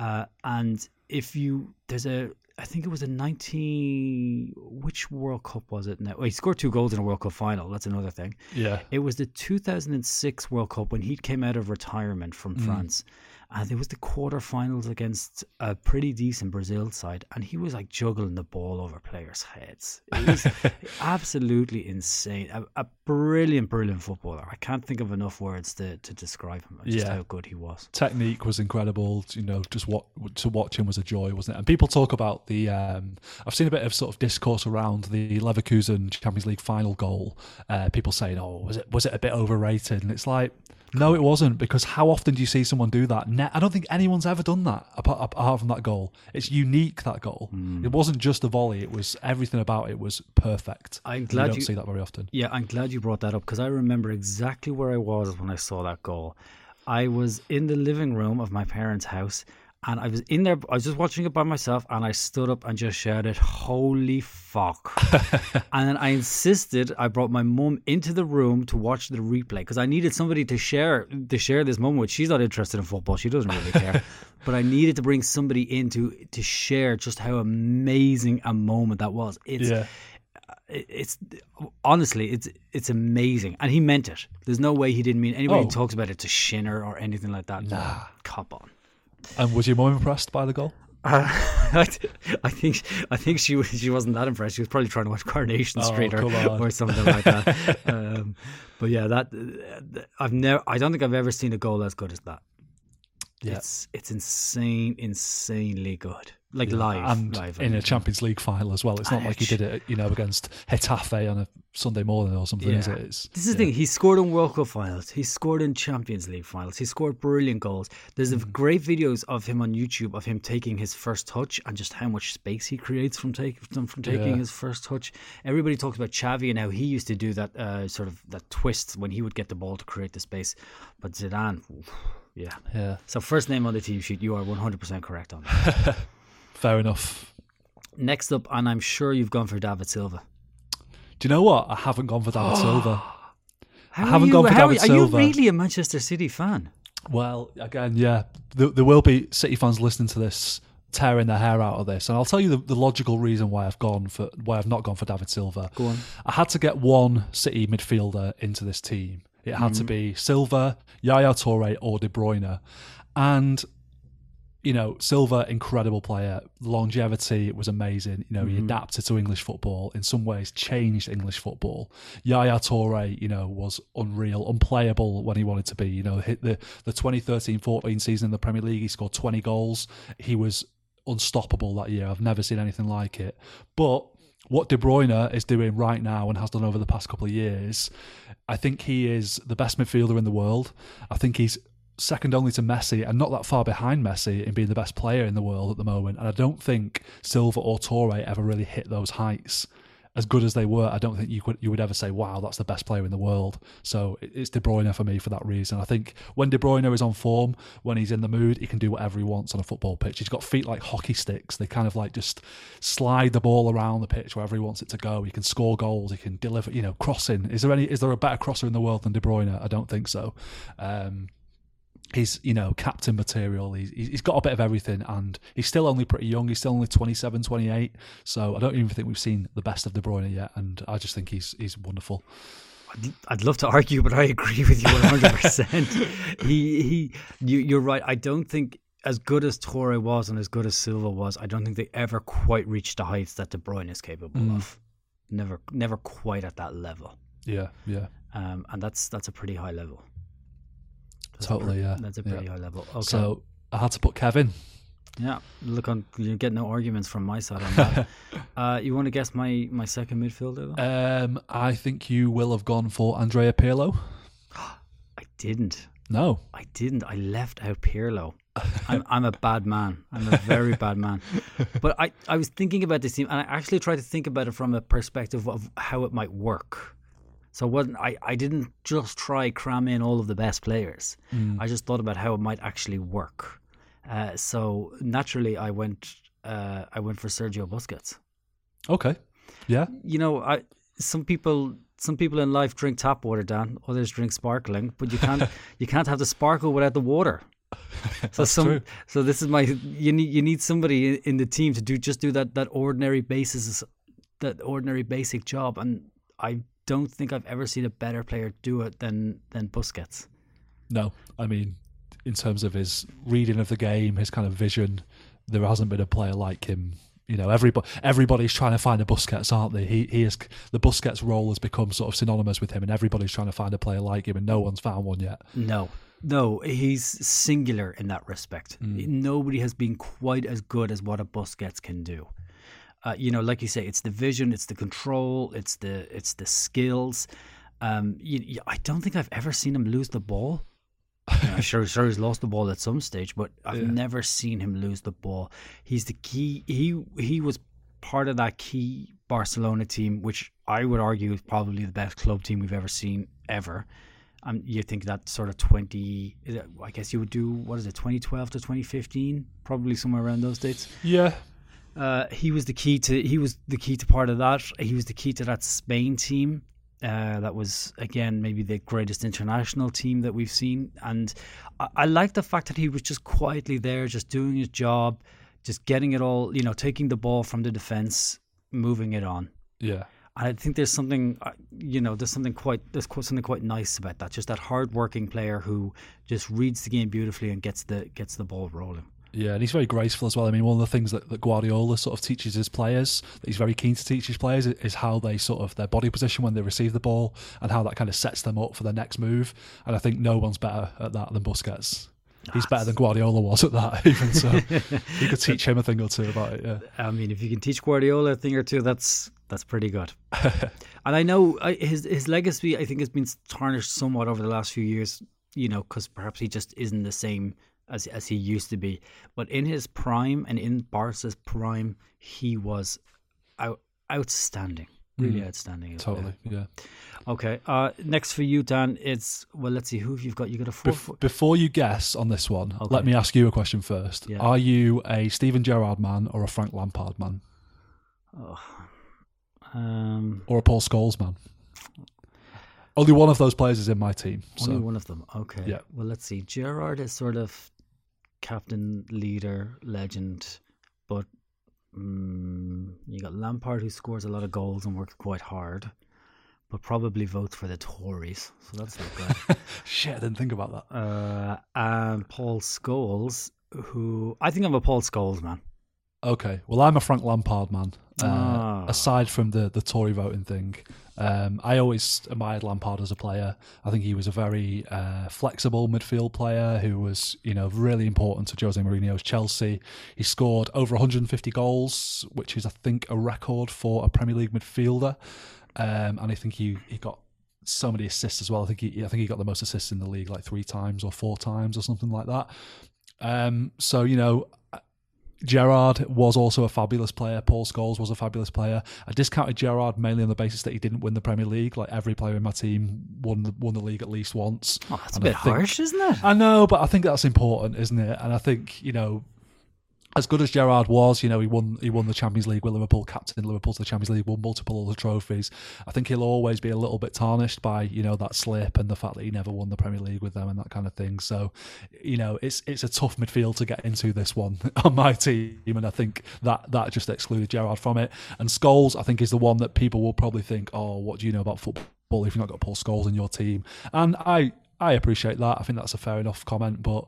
uh, and. If you, there's a, I think it was a nineteen, which World Cup was it now? Well, he scored two goals in a World Cup final. That's another thing. Yeah. It was the two thousand six World Cup when he came out of retirement from mm. France. And it was the quarterfinals against a pretty decent Brazil side. And he was like juggling the ball over players' heads. It was absolutely insane. A, a brilliant, brilliant footballer. I can't think of enough words to, to describe him. Just yeah. how good he was. Technique was incredible. You know, just what, to watch him was a joy, wasn't it? And people talk about the... Um, I've seen a bit of sort of discourse around the Leverkusen Champions League final goal. Uh, people saying, oh, was it was it a bit overrated? And it's like... No, it wasn't, because how often do you see someone do that? I don't think anyone's ever done that apart, apart from that goal. It's unique, that goal. Mm. It wasn't just a volley. It was everything about it was perfect. I'm glad you don't you, see that very often. Yeah, I'm glad you brought that up, because I remember exactly where I was when I saw that goal. I was in the living room of my parents' house, and I was in there. I was just watching it by myself, and I stood up and just shouted, "Holy fuck!" And then I insisted. I brought my mum into the room to watch the replay because I needed somebody to share to share this moment with. She's not interested in football; she doesn't really care. But I needed to bring somebody in to to share just how amazing a moment that was. It's yeah. it's honestly, it's it's amazing, and he meant it. There's no way he didn't mean anybody oh. who talks about it to Shinner or anything like that. Nah, cop on. And was your mum impressed by the goal? Uh, I, th- I think I think she she wasn't that impressed. She was probably trying to watch Coronation oh, Street or, or something like that. Um, but yeah, that I've never. I don't think I've ever seen a goal as good as that. Yeah. It's it's insane, insanely good. Like yeah, live, and live in a Champions League final as well. It's not I like he did it, you know, against Getafe on a Sunday morning or something. Yeah. Is it? It's, this is yeah. the thing. He scored in World Cup finals. He scored in Champions League finals. He scored brilliant goals. There's mm. great videos of him on YouTube of him taking his first touch and just how much space he creates from take from, from taking yeah. his first touch. Everybody talks about Xavi and how he used to do that uh, sort of that twist when he would get the ball to create the space, but Zidane, yeah, yeah. So first name on the team sheet. You are one hundred percent correct on that. Fair enough. Next up, and I'm sure you've gone for David Silva. Do you know what? I haven't gone for David Silva. How I haven't you, gone for David are, Silva. Are you really a Manchester City fan? Well, again, yeah. There, there will be City fans listening to this tearing their hair out of this, and I'll tell you the, the logical reason why I've gone for why I've not gone for David Silva. Go on. I had to get one City midfielder into this team. It had mm-hmm. to be Silva, Yaya Toure, or De Bruyne, and. You know, Silva, incredible player. Longevity was amazing. You know, mm-hmm. he adapted to English football, in some ways changed English football. Yaya Toure, you know, was unreal, unplayable when he wanted to be. You know, hit the the twenty thirteen fourteen season in the Premier League, he scored twenty goals. He was unstoppable that year. I've never seen anything like it. But what De Bruyne is doing right now and has done over the past couple of years, I think he is the best midfielder in the world. I think he's second only to Messi and not that far behind Messi in being the best player in the world at the moment. And I don't think Silva or Toure ever really hit those heights. As good as they were, I don't think you could you would ever say, wow, that's the best player in the world. So it's De Bruyne for me for that reason. I think when De Bruyne is on form, when he's in the mood, he can do whatever he wants on a football pitch. He's got feet like hockey sticks. They kind of like just slide the ball around the pitch wherever he wants it to go. He can score goals. He can deliver, you know, crossing. Is there any? Is there a better crosser in the world than De Bruyne? I don't think so. Um He's, you know, captain material. He's, he's got a bit of everything, and he's still only pretty young. He's still only twenty-seven, twenty-eight. So I don't even think we've seen the best of De Bruyne yet, and I just think he's he's wonderful. I'd, I'd love to argue, but I agree with you one hundred percent. he, he, you, you're right. I don't think as good as Toure was and as good as Silva was, I don't think they ever quite reached the heights that De Bruyne is capable mm. of. Never, never quite at that level. Yeah, yeah. Um, and that's that's a pretty high level. That's totally, a pretty, yeah. That's a pretty yeah. high level. Okay. So I had to put Kevin. Yeah, look, on you get no arguments from my side on that. uh, you want to guess my, my second midfielder? Um, I think you will have gone for Andrea Pirlo. I didn't. No, I didn't. I left out Pirlo. I'm, I'm a bad man. I'm a very bad man. But I, I was thinking about this team, and I actually tried to think about it from a perspective of how it might work. So wasn't, I, I didn't just try cram in all of the best players. Mm. I just thought about how it might actually work. Uh, so naturally, I went uh, I went for Sergio Busquets. Okay. Yeah. You know, I some people some people in life drink tap water, Dan. Others drink sparkling, but you can't you can't have the sparkle without the water. So That's some, true. So this is my you need you need somebody in the team to do just do that that ordinary basis that ordinary basic job, and I. don't think I've ever seen a better player do it than than Busquets. No, I mean, in terms of his reading of the game, his kind of vision, there hasn't been a player like him. You know, everybody everybody's trying to find a Busquets, aren't they? He he is the Busquets role has become sort of synonymous with him, and everybody's trying to find a player like him, and no one's found one yet. No, no, he's singular in that respect. Mm. Nobody has been quite as good as what a Busquets can do. Uh, you know, like you say, it's the vision, it's the control, it's the it's the skills. Um, you, you, I don't think I've ever seen him lose the ball. You know, sure, sure, he's lost the ball at some stage, but I've yeah. never seen him lose the ball. He's the key. He he was part of that key Barcelona team, which I would argue is probably the best club team we've ever seen ever. And um, you think that sort of twenty, is it, I guess you would do what is it, twenty twelve to twenty fifteen, probably somewhere around those dates. Yeah. Uh, he was the key to he was the key to part of that. He was the key to that Spain team. Uh, that was again maybe the greatest international team that we've seen. And I, I like the fact that he was just quietly there, just doing his job, just getting it all. You know, taking the ball from the defense, moving it on. Yeah. And I think there's something, you know, there's something quite there's something quite nice about that. Just that hard-working player who just reads the game beautifully and gets the gets the ball rolling. Yeah, and he's very graceful as well. I mean, one of the things that, that Guardiola sort of teaches his players, that he's very keen to teach his players, is how they sort of, their body position when they receive the ball and how that kind of sets them up for their next move. And I think no one's better at that than Busquets. He's better than Guardiola was at that, even so. You could teach him a thing or two about it, yeah. I mean, if you can teach Guardiola a thing or two, that's that's pretty good. And I know his his legacy, I think, has been tarnished somewhat over the last few years, you know, because perhaps he just isn't the same as as he used to be. But in his prime and in Barca's prime, he was out, outstanding. Really mm. outstanding. Totally, yeah. Okay, uh, next for you, Dan, it's, well, let's see, who have you got? You've got a four... Bef- four. Before you guess on this one, okay. Let me ask you a question first. Yeah. Are you a Steven Gerrard man or a Frank Lampard man? Oh, um, or a Paul Scholes man? Only one of those players is in my team. Only so. one of them, okay. Yeah. Well, let's see, Gerrard is sort of captain, leader, legend, but... Mm, you got Lampard, who scores a lot of goals and works quite hard, but probably votes for the Tories, so that's not good. Shit, I didn't think about that. Uh, and Paul Scholes, who I think I'm a Paul Scholes man. Okay, well, I'm a Frank Lampard man. Uh, oh. Aside from the the Tory voting thing, um, I always admired Lampard as a player. I think he was a very uh, flexible midfield player who was, you know, really important to Jose Mourinho's Chelsea. He scored over one hundred fifty goals, which is, I think, a record for a Premier League midfielder. Um, and I think he he got so many assists as well. I think he I think he got the most assists in the league, like three times or four times or something like that. Um, so you know. Gerrard was also a fabulous player. Paul Scholes was a fabulous player. I discounted Gerrard mainly on the basis that he didn't win the Premier League. Like, every player in my team won the, won the league at least once. Oh, that's and a bit think, harsh, isn't it? I know, but I think that's important, isn't it? And I think, you know, as good as Gerrard was, you know, he won he won the Champions League with Liverpool, captained Liverpool to the Champions League, won multiple other trophies. I think he'll always be a little bit tarnished by, you know, that slip and the fact that he never won the Premier League with them and that kind of thing. So, you know, it's it's a tough midfield to get into, this one, on my team, and I think that that just excluded Gerrard from it. And Scholes, I think, is the one that people will probably think, oh, what do you know about football if you've not got Paul Scholes in your team? And I I appreciate that. I think that's a fair enough comment, but...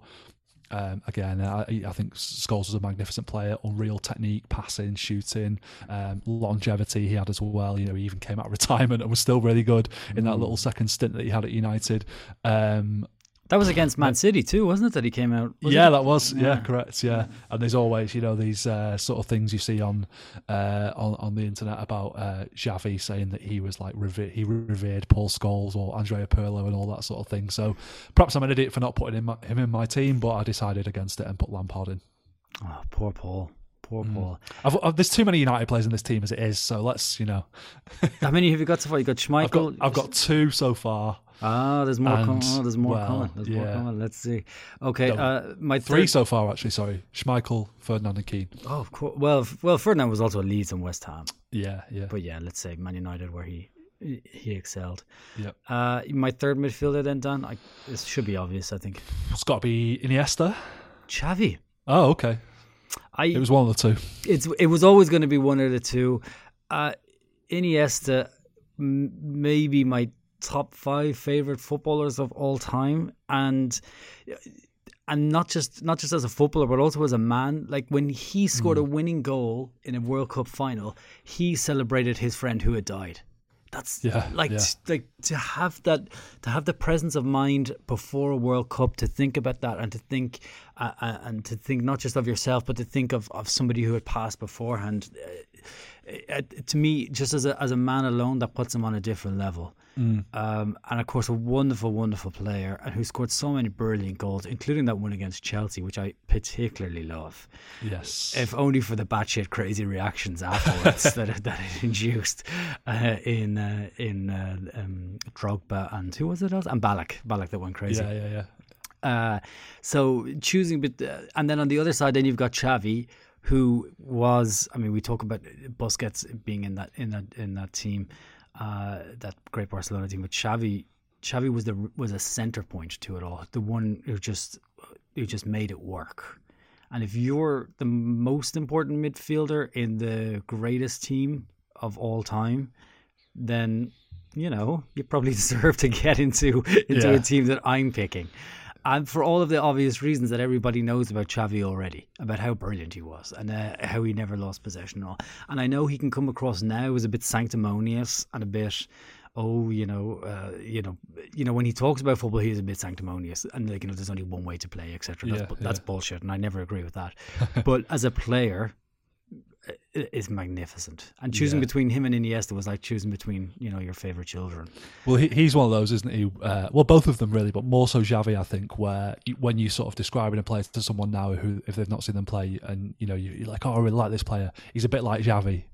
Um, again, I, I think Scholes was a magnificent player, unreal technique, passing, shooting, um, longevity he had as well. You know, he even came out of retirement and was still really good in that little second stint that he had at United. Um, that was against Man City too, wasn't it, that he came out? Yeah, it? that was. Yeah, yeah, correct. Yeah. And there's always, you know, these uh, sort of things you see on uh, on, on the internet about uh, Xavi saying that he was like, revered, he revered Paul Scholes or Andrea Pirlo and all that sort of thing. So perhaps I'm an idiot for not putting in my, him in my team, but I decided against it and put Lampard in. Oh, poor Paul. Poor Paul. Mm. I've, I've, there's too many United players in this team as it is, so let's, you know. How many have you got so far? You got Schmeichel? I've got, I've got two so far. Ah, oh, there's more coming. Oh, there's more well, coming. There's yeah. more coming. Let's see. Okay, no, uh, my third... three so far actually. Sorry, Schmeichel, Ferdinand, and Keane. Oh, of course. Well, well, Ferdinand was also at Leeds and West Ham. Yeah, yeah. But yeah, let's say Man United, where he he excelled. Yeah. Uh, my third midfielder then, Dan. I, this should be obvious, I think. It's got to be Iniesta. Xavi. Oh, okay. I. It was one of the two. It's. It was always going to be one of the two. Uh, Iniesta, m- maybe my. top five favorite footballers of all time, and and not just not just as a footballer, but also as a man. Like, when he scored mm. a winning goal in a World Cup final, he celebrated his friend who had died. That's yeah, like yeah. To, like to have that to have the presence of mind before a World Cup to think about that, and to think uh, and to think not just of yourself, but to think of, of somebody who had passed beforehand. Uh, to me, just as a as a man alone, that puts him on a different level. Mm. Um, and of course, a wonderful, wonderful player, and who scored so many brilliant goals, including that one against Chelsea, which I particularly love. Yes, if only for the batshit crazy reactions afterwards that that it induced uh, in uh, in uh, um, Drogba and who was it else? And Ballack, Ballack that went crazy. Yeah, yeah, yeah. Uh, so choosing, but uh, and then on the other side, then you've got Xavi, who was, I mean, we talk about Busquets being in that in that in that team. Uh, that great Barcelona team, but Xavi, Xavi was the was a centre point to it all. The one who just who just made it work. And if you're the most important midfielder in the greatest team of all time, then you know you probably deserve to get into into yeah. a team that I'm picking. And for all of the obvious reasons that everybody knows about Xavi already, about how brilliant he was and uh, how he never lost possession and all. And I know he can come across now as a bit sanctimonious and a bit, oh, you know, uh, you know, you know, when he talks about football, he's a bit sanctimonious and like, you know, there's only one way to play, et cetera. That's, yeah, bu- yeah. that's bullshit, and I never agree with that. But as a player, is magnificent, and choosing yeah. between him and Iniesta was like choosing between, you know, your favorite children. Well, he, he's one of those, isn't he? Uh, well, both of them really, but more so Xavi, I think, where you, when you sort of describing a player to someone now who, if they've not seen them play, and you know, you, you're like, oh, I really like this player. He's a bit like Xavi.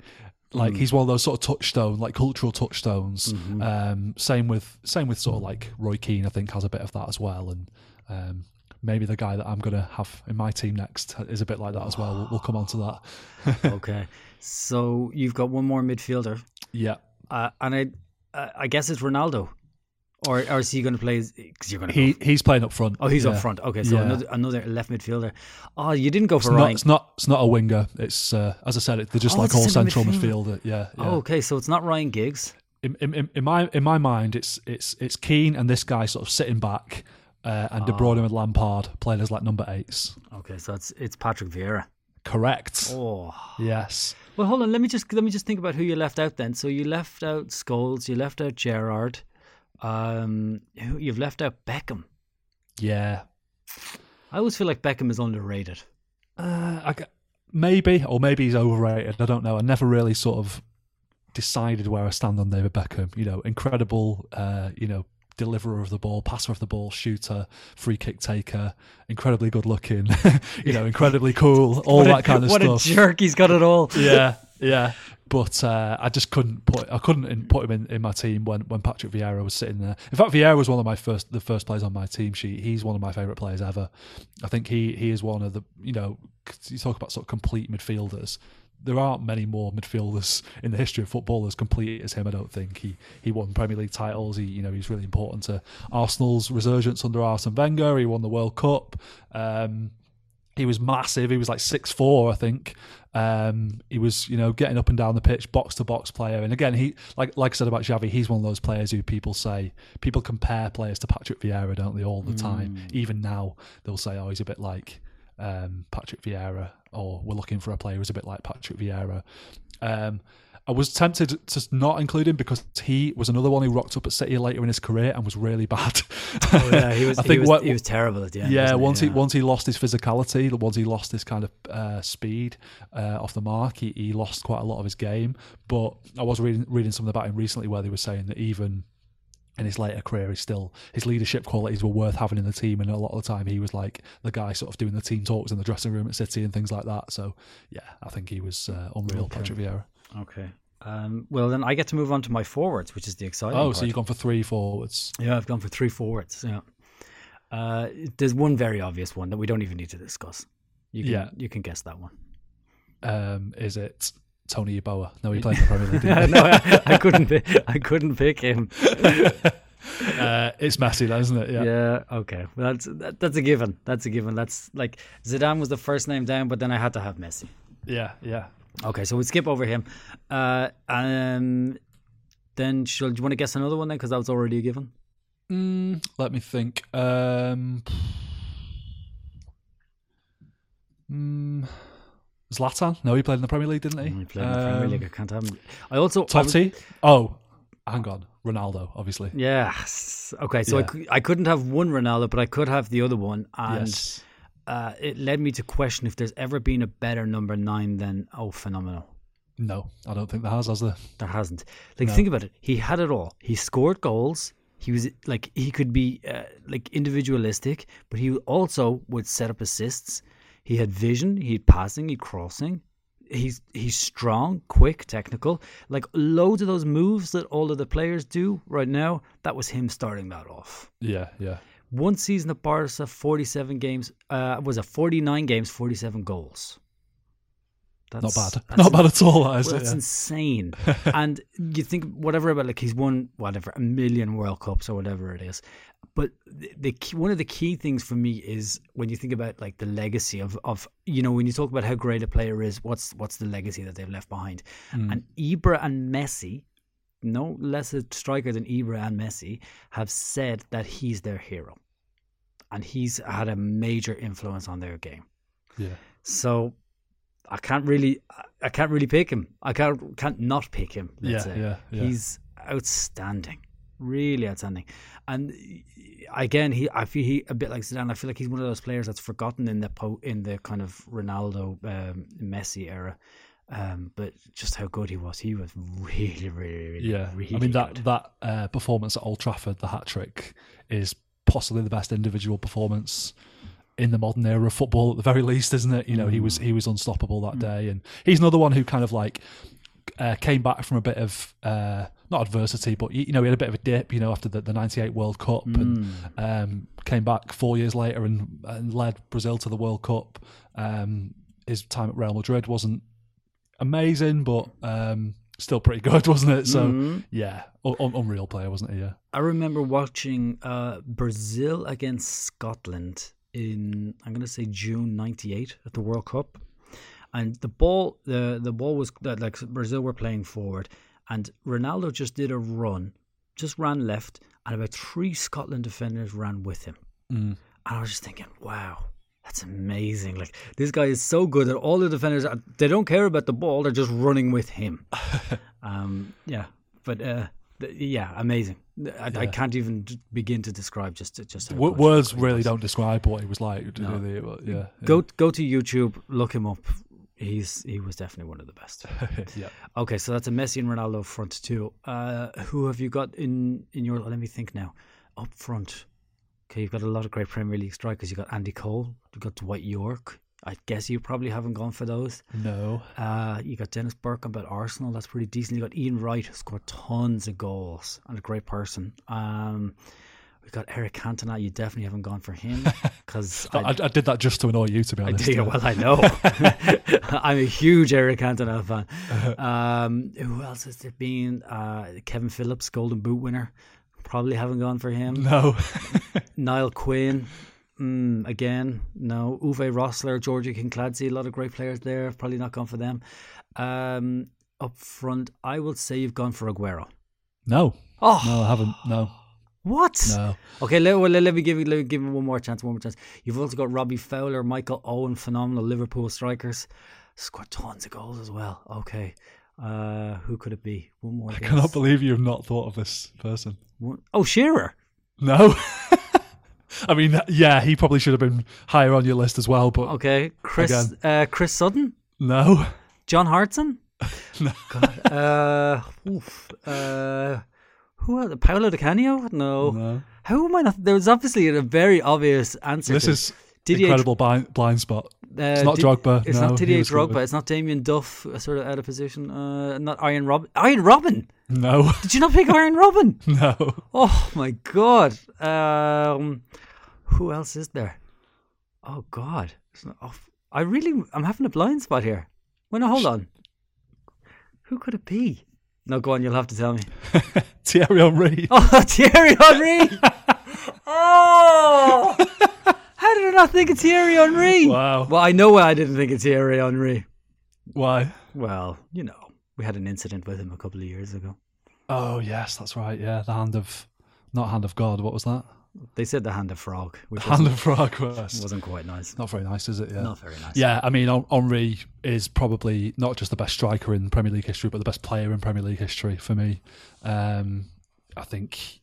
Like mm. he's one of those sort of touchstone, like cultural touchstones. Mm-hmm. Um, same with same with sort of like Roy Keane, I think, has a bit of that as well, and. Um, Maybe the guy that I'm going to have in my team next is a bit like that as well. We'll, we'll come on to that. Okay. So you've got one more midfielder. Yeah. Uh, and I uh, I guess it's Ronaldo. Or, or is he going to play? Cause you're going to he, he's playing up front. Oh, he's yeah. up front. Okay, so yeah. another, another left midfielder. Oh, you didn't go for it's Ryan. Not, it's, not, it's not a winger. It's, uh, as I said, it, they're just oh, like all central midfielder. midfielder. Yeah, yeah. Oh, okay, so it's not Ryan Giggs. In, in, in, my, in my mind, it's, it's, it's Keane and this guy sort of sitting back. Uh, and oh. De Bruyne and Lampard playing as like number eights. Okay, so it's it's Patrick Vieira. Correct. Oh, yes. Well, hold on. Let me just let me just think about who you left out then. So you left out Scholes. You left out Gerrard. Um, you've left out Beckham. Yeah. I always feel like Beckham is underrated. Uh, I, maybe or maybe he's overrated. I don't know. I never really sort of decided where I stand on David Beckham. You know, incredible. Uh, you know. Deliverer of the ball, passer of the ball, shooter, free kick taker, incredibly good looking, you know, incredibly cool, all that kind of stuff. What a jerk, he's got it all. Yeah, yeah. But uh, I just couldn't put I couldn't put him in, in my team when, when Patrick Vieira was sitting there. In fact, Vieira was one of my first the first players on my team sheet. He's one of my favourite players ever. I think he he is one of the, you know, you talk about sort of complete midfielders. There aren't many more midfielders in the history of football as complete as him. I don't think he he won Premier League titles. He you know he's really important to Arsenal's resurgence under Arsene Wenger. He won the World Cup. Um, he was massive. He was like six foot four, I think. Um, he was you know getting up and down the pitch, box to box player. And again, he like like I said about Xavi, he's one of those players who people say people compare players to Patrick Vieira, don't they? All the mm. time. Even now, they'll say, oh, he's a bit like um, Patrick Vieira. Or we're looking for a player who's a bit like Patrick Vieira. Um, I was tempted to not include him because he was another one who rocked up at City later in his career and was really bad. Oh, yeah, he was. I think he was, what, he was terrible at the end. Yeah, once he, yeah. he once he lost his physicality, once he lost his kind of uh, speed uh, off the mark, he, he lost quite a lot of his game. But I was reading reading something about him recently where they were saying that even in his later career, he's still his leadership qualities were worth having in the team, and a lot of the time he was like the guy sort of doing the team talks in the dressing room at City and things like that. So yeah, I think he was uh, unreal, okay. Patrick Vieira. Okay, um, well then I get to move on to my forwards, which is the exciting. Oh, part. So you've gone for three forwards? Yeah, I've gone for three forwards. Yeah, uh, there's one very obvious one that we don't even need to discuss. You can, yeah, you can guess that one. Um, is it? Tony Yeboah. No, he played in the Premier League. Didn't he? No, I, I couldn't. I couldn't pick him. uh, it's Messi, though, isn't it? Yeah. Yeah. Okay. Well, that's that, that's a given. That's a given. That's like Zidane was the first name down, but then I had to have Messi. Yeah. Yeah. Okay, so we skip over him. Uh, um, then shall, do you want to guess another one then? Because that was already a given. Mm, let me think. Um, mm, Zlatan? No, he played in the Premier League, didn't he? He played in the um, Premier League. I can't have him. I also... Totti? I was... Oh, hang on. Ronaldo, obviously. Yes. Okay, so yeah. I, I couldn't have one Ronaldo, but I could have the other one. And yes. uh, it led me to question if there's ever been a better number nine than, oh, phenomenal. No, I don't think there has, has there? There hasn't. Like, no. Think about it. He had it all. He scored goals. He was, like, he could be, uh, like, individualistic, but he also would set up assists. He had vision, he had passing, he had crossing. He's he's strong, quick, technical. Like loads of those moves that all of the players do right now, that was him starting that off. Yeah, yeah. One season at Barca, forty-seven games, uh, was it forty-nine games, forty-seven goals. That's, not bad. That's not bad at all. That is well, it, that's yeah. insane. And you think whatever about like he's won whatever a million World Cups or whatever it is. But the, the key, one of the key things for me is when you think about like the legacy of, of you know when you talk about how great a player is, what's what's the legacy that they've left behind? Mm. And Ibra and Messi, no less a striker than Ibra and Messi, have said that he's their hero. and he's had a major influence on their game. Yeah. So I can't really, I can't really pick him. I can't, can't not pick him. Let's yeah, say. yeah, yeah. He's outstanding, really outstanding. And again, he, I feel he a bit like Zidane. I feel like he's one of those players that's forgotten in the po- in the kind of Ronaldo, um, Messi era. Um, but just how good he was. He was really, really, really, yeah. really I mean, that, good. that uh, performance at Old Trafford, the hat-trick, is possibly the best individual performance in the modern era of football, at the very least, isn't it? You know, mm. he was he was unstoppable that mm. day. And he's another one who kind of like uh, came back from a bit of, uh, not adversity, but, you know, he had a bit of a dip, you know, after the, the ninety-eight World Cup mm. and um, came back four years later and, and led Brazil to the World Cup. Um, his time at Real Madrid wasn't amazing, but um, still pretty good, wasn't it? So, mm-hmm. yeah, un- un- unreal player, wasn't he? Yeah. I remember watching uh, Brazil against Scotland in, I'm going to say June ninety-eight at the World Cup, and the ball, the the ball was like Brazil were playing forward, and Ronaldo just did a run, just ran left, and about three Scotland defenders ran with him, mm. and I was just thinking, wow. That's amazing. Like, this guy is so good that all the defenders, are, they don't care about the ball. They're just running with him. um, yeah. But, uh, th- yeah, amazing. I, yeah. I can't even begin to describe just, just how w- Words really was. Don't describe what he was like. No. They, but yeah, yeah. Go, go to YouTube, look him up. He's He was definitely one of the best. yeah. Okay, so that's a Messi and Ronaldo front two. Uh, who have you got in, in your, let me think now, up front? Okay, you've got a lot of great Premier League strikers. You've got Andy Cole. You've got Dwight York. I guess you probably haven't gone for those. No. Uh, you got Dennis Bergkamp at Arsenal. That's pretty decent. You've got Ian Wright, who scored tons of goals and a great person. Um, we've got Eric Cantona. You definitely haven't gone for him. Cause I, I, I did that just to annoy you, to be honest. I did, well, I know. I'm a huge Eric Cantona fan. Uh-huh. Um, who else has there been? Uh, Kevin Phillips, Golden Boot winner. Probably haven't gone for him. No. Niall Quinn, mm, again, no. Uwe Rösler, Georgie Kincladze, a lot of great players there. Probably not gone for them. Um, up front, I would say you've gone for Aguero. No. Oh. No, I haven't. No. What? No. Okay, let, well, let, let me give you, let me give him one more chance, one more chance. You've also got Robbie Fowler, Michael Owen, phenomenal Liverpool strikers. Scored tons of goals as well. Okay. Uh, who could it be? One more. I guess. Cannot believe you have not thought of this person. What? Oh, Shearer. No. I mean, yeah, he probably should have been higher on your list as well. But okay, Chris. Uh, Chris Sutton. No. John Hartson. No. God. Uh, oof. Uh, who else? Paolo Di Canio? No. No. How am I not? There was obviously a very obvious answer. This to is Didier incredible blind, blind spot. Uh, it's not Di- Drogba. It's no, not Didier Drogba. It's not Damien Duff, sort of out of position. Uh, not Iron Robin. Iron Robin. No. Did you not pick Iron Robin? No. Oh my God. Um, who else is there? Oh God. Not, oh, I really. I'm having a blind spot here. Well, no, hold on. Who could it be? No, go on. You'll have to tell me. Thierry Henry. Oh, Thierry Henry. oh. How did I not think it's Thierry Henry? Wow. Well, I know why I didn't think it's Thierry Henry. Why? Well, you know, we had an incident with him a couple of years ago. Oh, yes, that's right. Yeah, the hand of, not hand of God, what was that? They said the hand of frog. Which hand of frog was. Wasn't quite nice. Not very nice, is it? Yeah. Not very nice. Yeah, I mean, Henry is probably not just the best striker in Premier League history, but the best player in Premier League history for me. Um, I think...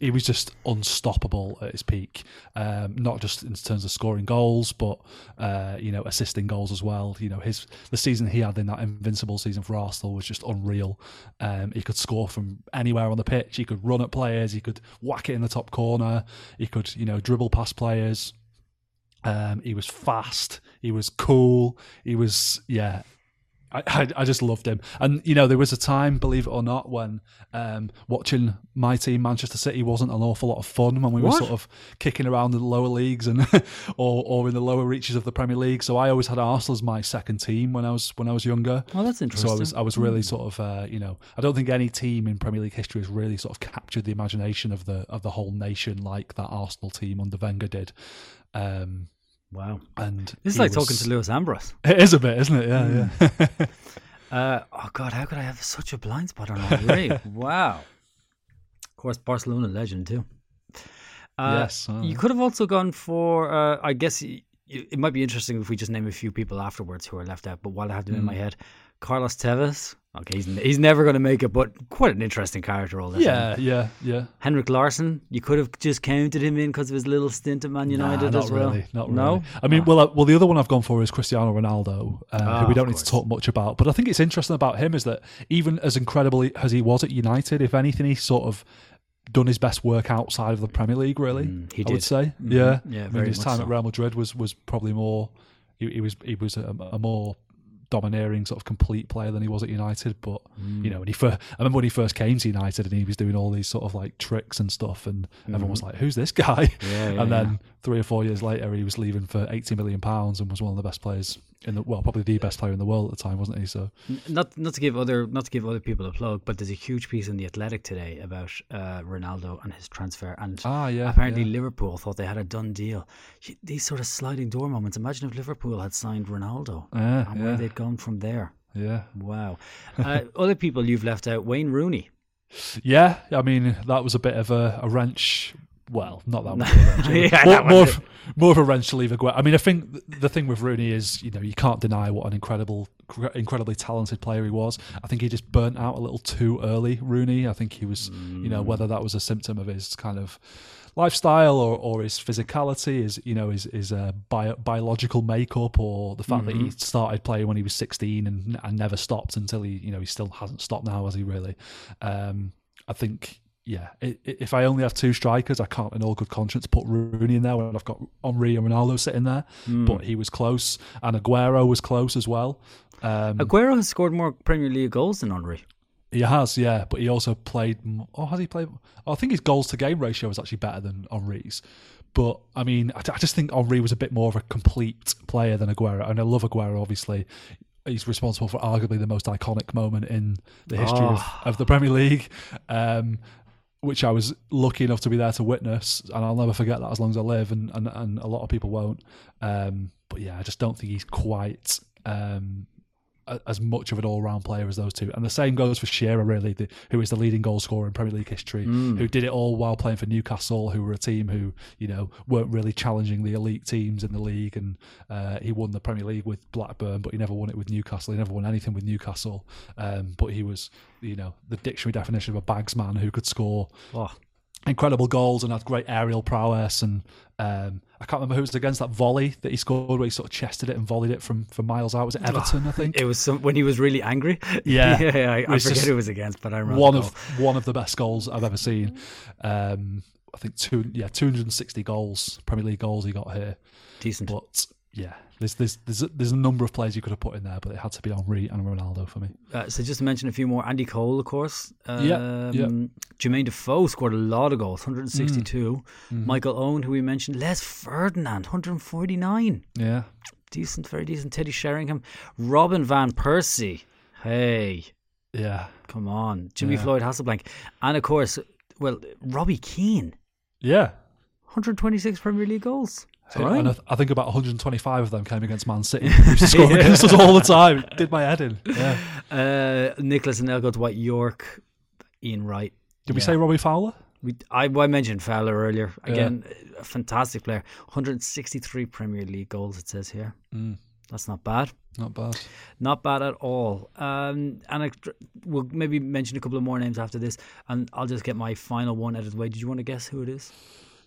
He was just unstoppable at his peak, um, not just in terms of scoring goals, but uh, you know, assisting goals as well. You know, his the season he had in that invincible season for Arsenal was just unreal. Um, he could score from anywhere on the pitch. He could run at players. He could whack it in the top corner. He could, you know, dribble past players. Um, he was fast. He was cool. He was yeah. I, I just loved him. And, you know, there was a time, believe it or not, when um, watching my team, Manchester City, wasn't an awful lot of fun when we what? were sort of kicking around in the lower leagues and or, or in the lower reaches of the Premier League. So I always had Arsenal as my second team when I was when I was younger. Oh, that's interesting. So I was, I was really sort of, uh, you know, I don't think any team in Premier League history has really sort of captured the imagination of the of the whole nation like that Arsenal team under Wenger did. Um Wow. And this is like was... talking to Lewis Ambrose. It is a bit, isn't it? Yeah, mm. yeah. uh, oh, God, how could I have such a blind spot on Henry? Wow. Of course, Barcelona legend, too. Uh, yes. Uh, you could have also gone for, uh, I guess it, it might be interesting if we just name a few people afterwards who are left out, but while I have them mm. in my head, Carlos Tevez. Okay, he's, he's never going to make it, but quite an interesting character all that yeah, time. Yeah, yeah, yeah. Henrik Larsson, you could have just counted him in because of his little stint at Man United nah, as well. Really, not really. No? I mean, ah. well, uh, well, the other one I've gone for is Cristiano Ronaldo, uh, ah, who we don't need to talk much about. But I think it's interesting about him is that even as incredible as he was at United, if anything, he sort of done his best work outside of the Premier League, really, mm, he I did. would say. Mm-hmm. Yeah, yeah. I mean, his time so. at Real Madrid was was probably more, he, he was, he was a, a more... domineering sort of complete player than he was at United, but mm. you know, when he first, I remember when he first came to United and he was doing all these sort of like tricks and stuff, and mm. everyone was like, "Who's this guy?" Yeah, yeah, and then yeah. three or four years later, he was leaving for eighty million pounds and was one of the best players in the well, probably the best player in the world at the time, wasn't he? So not not to give other not to give other people a plug, but there's a huge piece in The Athletic today about uh, Ronaldo and his transfer, and ah, yeah, apparently yeah. Liverpool thought they had a done deal. These sort of sliding door moments. Imagine if Liverpool had signed Ronaldo. Yeah, and yeah. where they'd gone from there. Yeah. Wow. Uh, other people you've left out, Wayne Rooney. Yeah, I mean, that was a bit of a, a wrench. Well, not that much of a wrench. yeah, more, more, of, more of a wrench to leave Aguero. I mean, I think the thing with Rooney is, you know, you can't deny what an incredible, incredibly talented player he was. I think he just burnt out a little too early, Rooney. I think he was, mm. you know, whether that was a symptom of his kind of lifestyle or, or his physicality, his, you know, his, his uh, bio, biological makeup, or the fact mm-hmm. that he started playing when he was sixteen and, and never stopped until he, you know, he still hasn't stopped now, has he really? Um, I think... Yeah, if I only have two strikers, I can't in all good conscience put Rooney in there when I've got Henry and Ronaldo sitting there. Mm. But he was close, and Agüero was close as well. Um, Agüero has scored more Premier League goals than Henry. He has, yeah, but he also played... Oh, has he played... Oh, I think his goals to game ratio is actually better than Henry's. But, I mean, I, I just think Henry was a bit more of a complete player than Agüero. And I love Agüero, obviously. He's responsible for arguably the most iconic moment in the history oh. of, of the Premier League. Um which I was lucky enough to be there to witness, and I'll never forget that as long as I live, and, and, and a lot of people won't. Um, but yeah, I just don't think he's quite um, a, as much of an all-round player as those two. And the same goes for Shearer, really, the, who is the leading goal scorer in Premier League history, mm. who did it all while playing for Newcastle, who were a team who, you know, weren't really challenging the elite teams in the league, and uh, he won the Premier League with Blackburn, but he never won it with Newcastle. He never won anything with Newcastle, um, but he was... you know, the dictionary definition of a bags man who could score oh. incredible goals and had great aerial prowess. And um, I can't remember who was against, that volley that he scored where he sort of chested it and volleyed it from, from miles out. Was it Everton, oh, I think? It was some, when he was really angry. Yeah. yeah I, I forget who it was against, but I remember. One of, one of the best goals I've ever seen. Um, I think two, yeah, two hundred sixty goals, Premier League goals he got here. Decent. But yeah. There's, there's there's there's a number of players you could have put in there, but it had to be Henry and Ronaldo for me. Uh, so just to mention a few more, Andy Cole, of course. Um, yeah, yeah. Jermaine Defoe scored a lot of goals, one hundred sixty-two. Mm. Michael Owen, who we mentioned. Les Ferdinand, one hundred forty-nine. Yeah. Decent, very decent. Teddy Sheringham. Robin van Persie. Hey. Yeah. Come on. Jimmy yeah. Floyd Hasselblank. And of course, well, Robbie Keane. Yeah. one hundred twenty-six Premier League goals. Right. And I, th- I think about one hundred twenty-five of them came against Man City. They scored yeah. against us all the time. Did my head in. Yeah. Uh, Nicholas and Elgod White York, Ian Wright. Did yeah. we say Robbie Fowler? We, I, I mentioned Fowler earlier. Again, yeah. a fantastic player. one hundred sixty-three Premier League goals, it says here. Mm. That's not bad. Not bad. Not bad at all. Um, and I, we'll maybe mention a couple of more names after this, and I'll just get my final one out of the way. Did you want to guess who it is?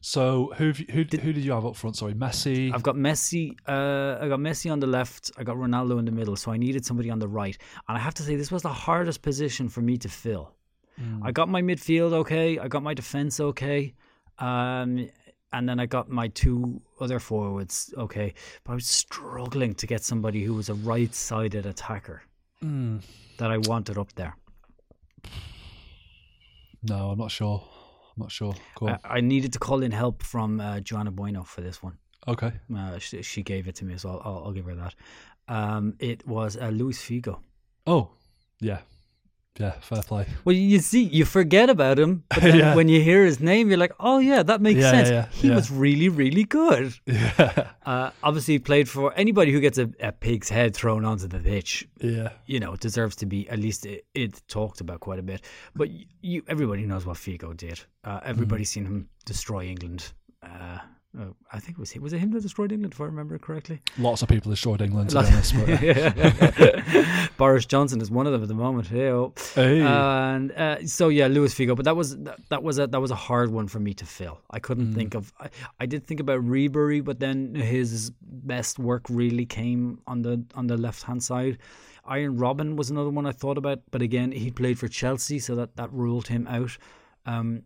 So who who did, who did you have up front? Sorry, Messi. I've got Messi. Uh, I got Messi on the left. I got Ronaldo in the middle. So I needed somebody on the right. And I have to say, this was the hardest position for me to fill. Mm. I got my midfield okay. I got my defence okay. Um, and then I got my two other forwards okay. But I was struggling to get somebody who was a right-sided attacker mm. that I wanted up there. No, I'm not sure. Not sure. Cool. I, I needed to call in help from uh, Joanna Bueno for this one. Okay. Uh, she, she gave it to me, so I'll, I'll, I'll give her that. Um, it was uh, Luis Figo. Oh, yeah. Yeah, fair play. Well, you see, you forget about him, but then yeah. when you hear his name, you're like, oh yeah, that makes yeah, sense. Yeah, yeah, he yeah. was really, really good. Yeah. Uh, obviously, he played for anybody who gets a, a pig's head thrown onto the pitch. Yeah, you know, deserves to be at least it, it talked about quite a bit. But you, everybody knows what Figo did. Uh, everybody's mm. seen him destroy England uh, oh, I think it was him. Was it him that destroyed England, if I remember correctly? Lots of people destroyed England, to Lots- be honest. But, yeah. Boris Johnson is one of them at the moment. Hey-o. Hey. And uh, so yeah, Luis Figo. But that was that, that was a that was a hard one for me to fill. I couldn't mm. think of. I, I did think about Ribery, but then his best work really came on the on the left hand side. Iron Robin was another one I thought about, but again, he played for Chelsea, so that, that ruled him out. Um,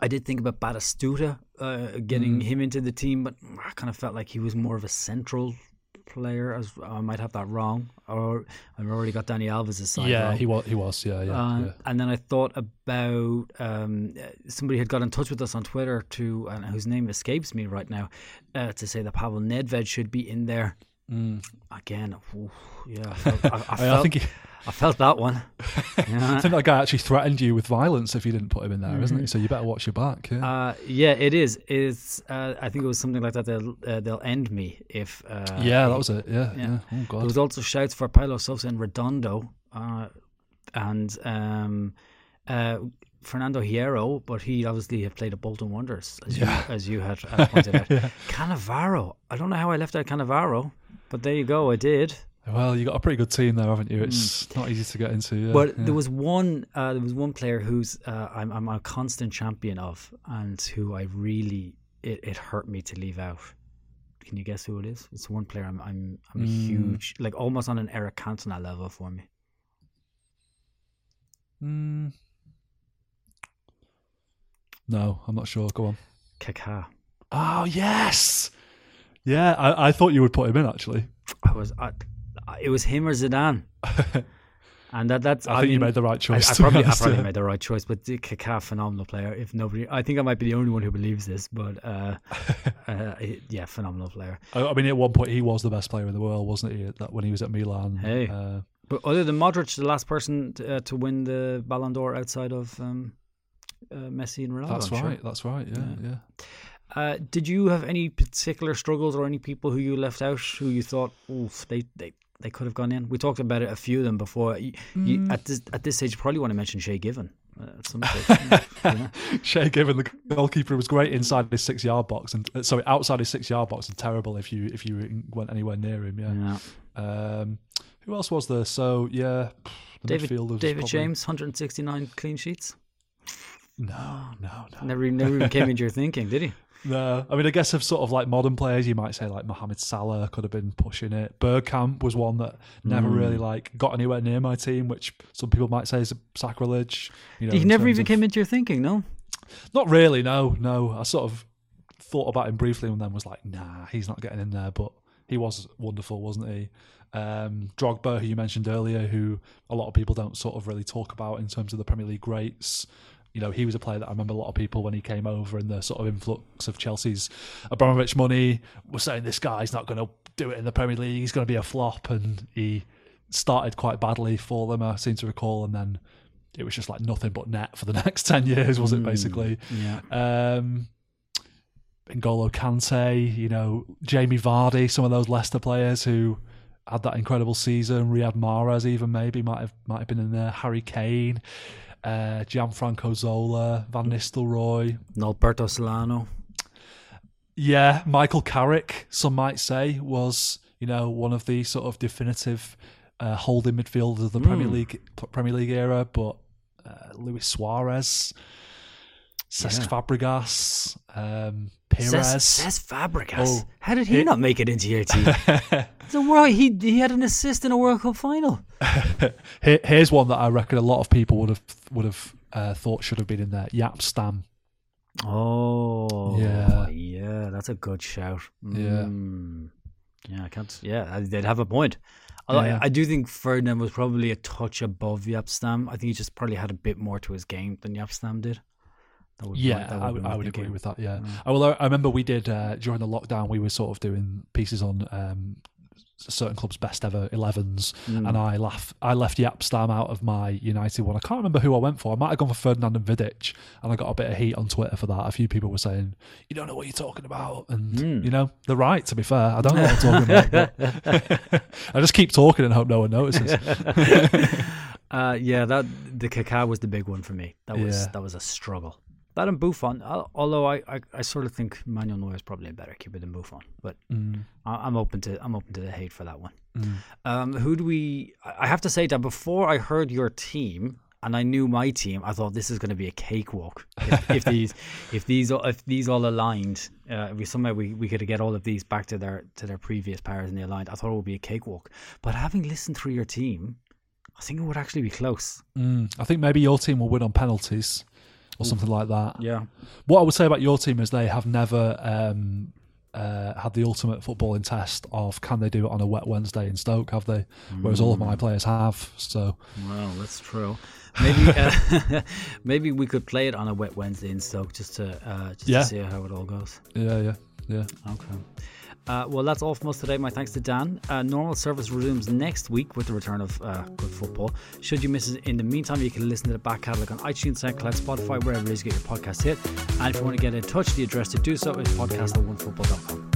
I did think about Batistuta, uh, getting mm. him into the team, but I kind of felt like he was more of a central player. As I might have that wrong, or I've already got Dani Alves' side. Yeah, wrong. he was. He was. Yeah, yeah, um, yeah. And then I thought about um, somebody had got in touch with us on Twitter to, and whose name escapes me right now, uh, to say that Pavel Nedved should be in there. Mm. Again, oof, yeah, I felt, I, I, felt, I, think he, I felt that one. Yeah. I think that guy actually threatened you with violence if you didn't put him in there, mm-hmm. isn't he? So you better watch your back. Yeah, uh, yeah it is. It's. Uh, I think it was something like that. They'll uh, they'll end me if. Uh, yeah, that was it. Yeah, yeah. yeah. Oh God. There was also shouts for Paulo Sousa and Redondo, uh, and um, uh, Fernando Hierro, but he obviously had played at Bolton Wanderers, as, yeah. you, as you had uh, pointed out. yeah. Cannavaro. I don't know how I left out Cannavaro. But there you go, I did. Well, you got a pretty good team there, haven't you? It's mm. not easy to get into. Yeah, but yeah. there was one, uh, there was one player who's uh, I'm, I'm a constant champion of, and who I really it, it hurt me to leave out. Can you guess who it is? It's one player I'm I'm I'm mm. huge, like almost on an Eric Cantona level for me. Mm. No, I'm not sure. Go on. Kaká. Oh yes. Yeah, I, I thought you would put him in, actually. I was, I, it was him or Zidane. and that, that's. I, I think mean, you made the right choice. I, I probably, I probably made the right choice, but Kaká, phenomenal player. If nobody, I think I might be the only one who believes this, but uh, uh, yeah, phenomenal player. I, I mean, at one point, he was the best player in the world, wasn't he, that, when he was at Milan? Hey. Uh, but other than Modric, the last person to, uh, to win the Ballon d'Or outside of um, uh, Messi and Ronaldo. That's right, sure. that's right, yeah, yeah. yeah. Uh, did you have any particular struggles or any people who you left out who you thought, oof, they, they, they could have gone in? We talked about it, a few of them before. You, mm. you, at this at this stage, you probably want to mention Shea Given. Uh, yeah. Shea Given, the goalkeeper, was great inside his six yard box, and uh, sorry, outside his six yard box, and terrible if you if you went anywhere near him. Yeah. yeah. Um, who else was there? So yeah, the David midfielder was David probably... James, one hundred sixty-nine clean sheets. No, no, no. Never, never even came into your thinking, did he? No, I mean, I guess of sort of like modern players, you might say like Mohamed Salah could have been pushing it. Bergkamp was one that never mm. really like got anywhere near my team, which some people might say is a sacrilege. You know, he never even of... came into your thinking, no? Not really, no, no. I sort of thought about him briefly and then was like, nah, he's not getting in there, but he was wonderful, wasn't he? Um, Drogba, who you mentioned earlier, who a lot of people don't sort of really talk about in terms of the Premier League greats. You know, he was a player that I remember a lot of people when he came over and the sort of influx of Chelsea's Abramovich money were saying this guy's not going to do it in the Premier League. He's going to be a flop. And he started quite badly for them, I seem to recall. And then it was just like nothing but net for the next ten years, was it, basically? Mm, yeah. Um, N'Golo Kante, you know, Jamie Vardy, some of those Leicester players who had that incredible season. Riyad Mahrez even maybe might have, might have been in there. Harry Kane. Uh, Gianfranco Zola, Van Nistelrooy, Alberto Solano, yeah, Michael Carrick. Some might say was, you know, one of the sort of definitive uh, holding midfielders of the mm. Premier League Premier League era. But uh, Luis Suarez, Cesc yeah. Fabregas, um, Pires, Cesc, Cesc Fabregas. Oh, how did he it, not make it into your team? The world, he he had an assist in a World Cup final. Here, here's one that I reckon a lot of people would have would have uh, thought should have been in there. Yap Stam. Oh, yeah, yeah, that's a good shout. Mm. Yeah, yeah, I can't. Yeah, they'd have a point. Although yeah. I, I do think Ferdinand was probably a touch above Yap Stam. I think he just probably had a bit more to his game than Yap Stam did. Would, yeah, I, I would, I would agree with that, yeah. Mm. I, well, I remember we did, uh, during the lockdown, we were sort of doing pieces on um, certain clubs' best ever elevens, mm. and I laugh, I left Yap Stam out of my United one. I can't remember who I went for. I might have gone for Ferdinand and Vidic, and I got a bit of heat on Twitter for that. A few people were saying, you don't know what you're talking about, and, mm. you know, they're right, to be fair. I don't know what I'm talking about, but I just keep talking and hope no one notices. uh, yeah, that the Kaká was the big one for me. That was yeah. That was a struggle. That and Buffon, although I, I, I sort of think Manuel Neuer is probably a better keeper than Buffon, but mm. I, I'm open to I'm open to the hate for that one. Mm. Um, who do we? I have to say that before I heard your team and I knew my team, I thought this is going to be a cakewalk. If, if these if these if these all aligned, uh, if we somehow we, we could get all of these back to their to their previous powers and they aligned, I thought it would be a cakewalk. But having listened through your team, I think it would actually be close. Mm. I think maybe your team will win on penalties. Or something like that. Yeah. What I would say about your team is they have never um, uh, had the ultimate footballing test of can they do it on a wet Wednesday in Stoke, have they? Mm. Whereas all of my players have. So. Well, that's true. Maybe uh, maybe we could play it on a wet Wednesday in Stoke just to uh, just yeah. to see how it all goes. Yeah, yeah, yeah. Okay. Uh, well, that's all from us today. My thanks to Dan. Uh, normal service resumes next week with the return of uh, good football. Should you miss it in the meantime, you can listen to the back catalogue on iTunes, SoundCloud, Spotify, wherever it is you get your podcast hit. And if you want to get in touch, the address to do so is podcast at one football dot com.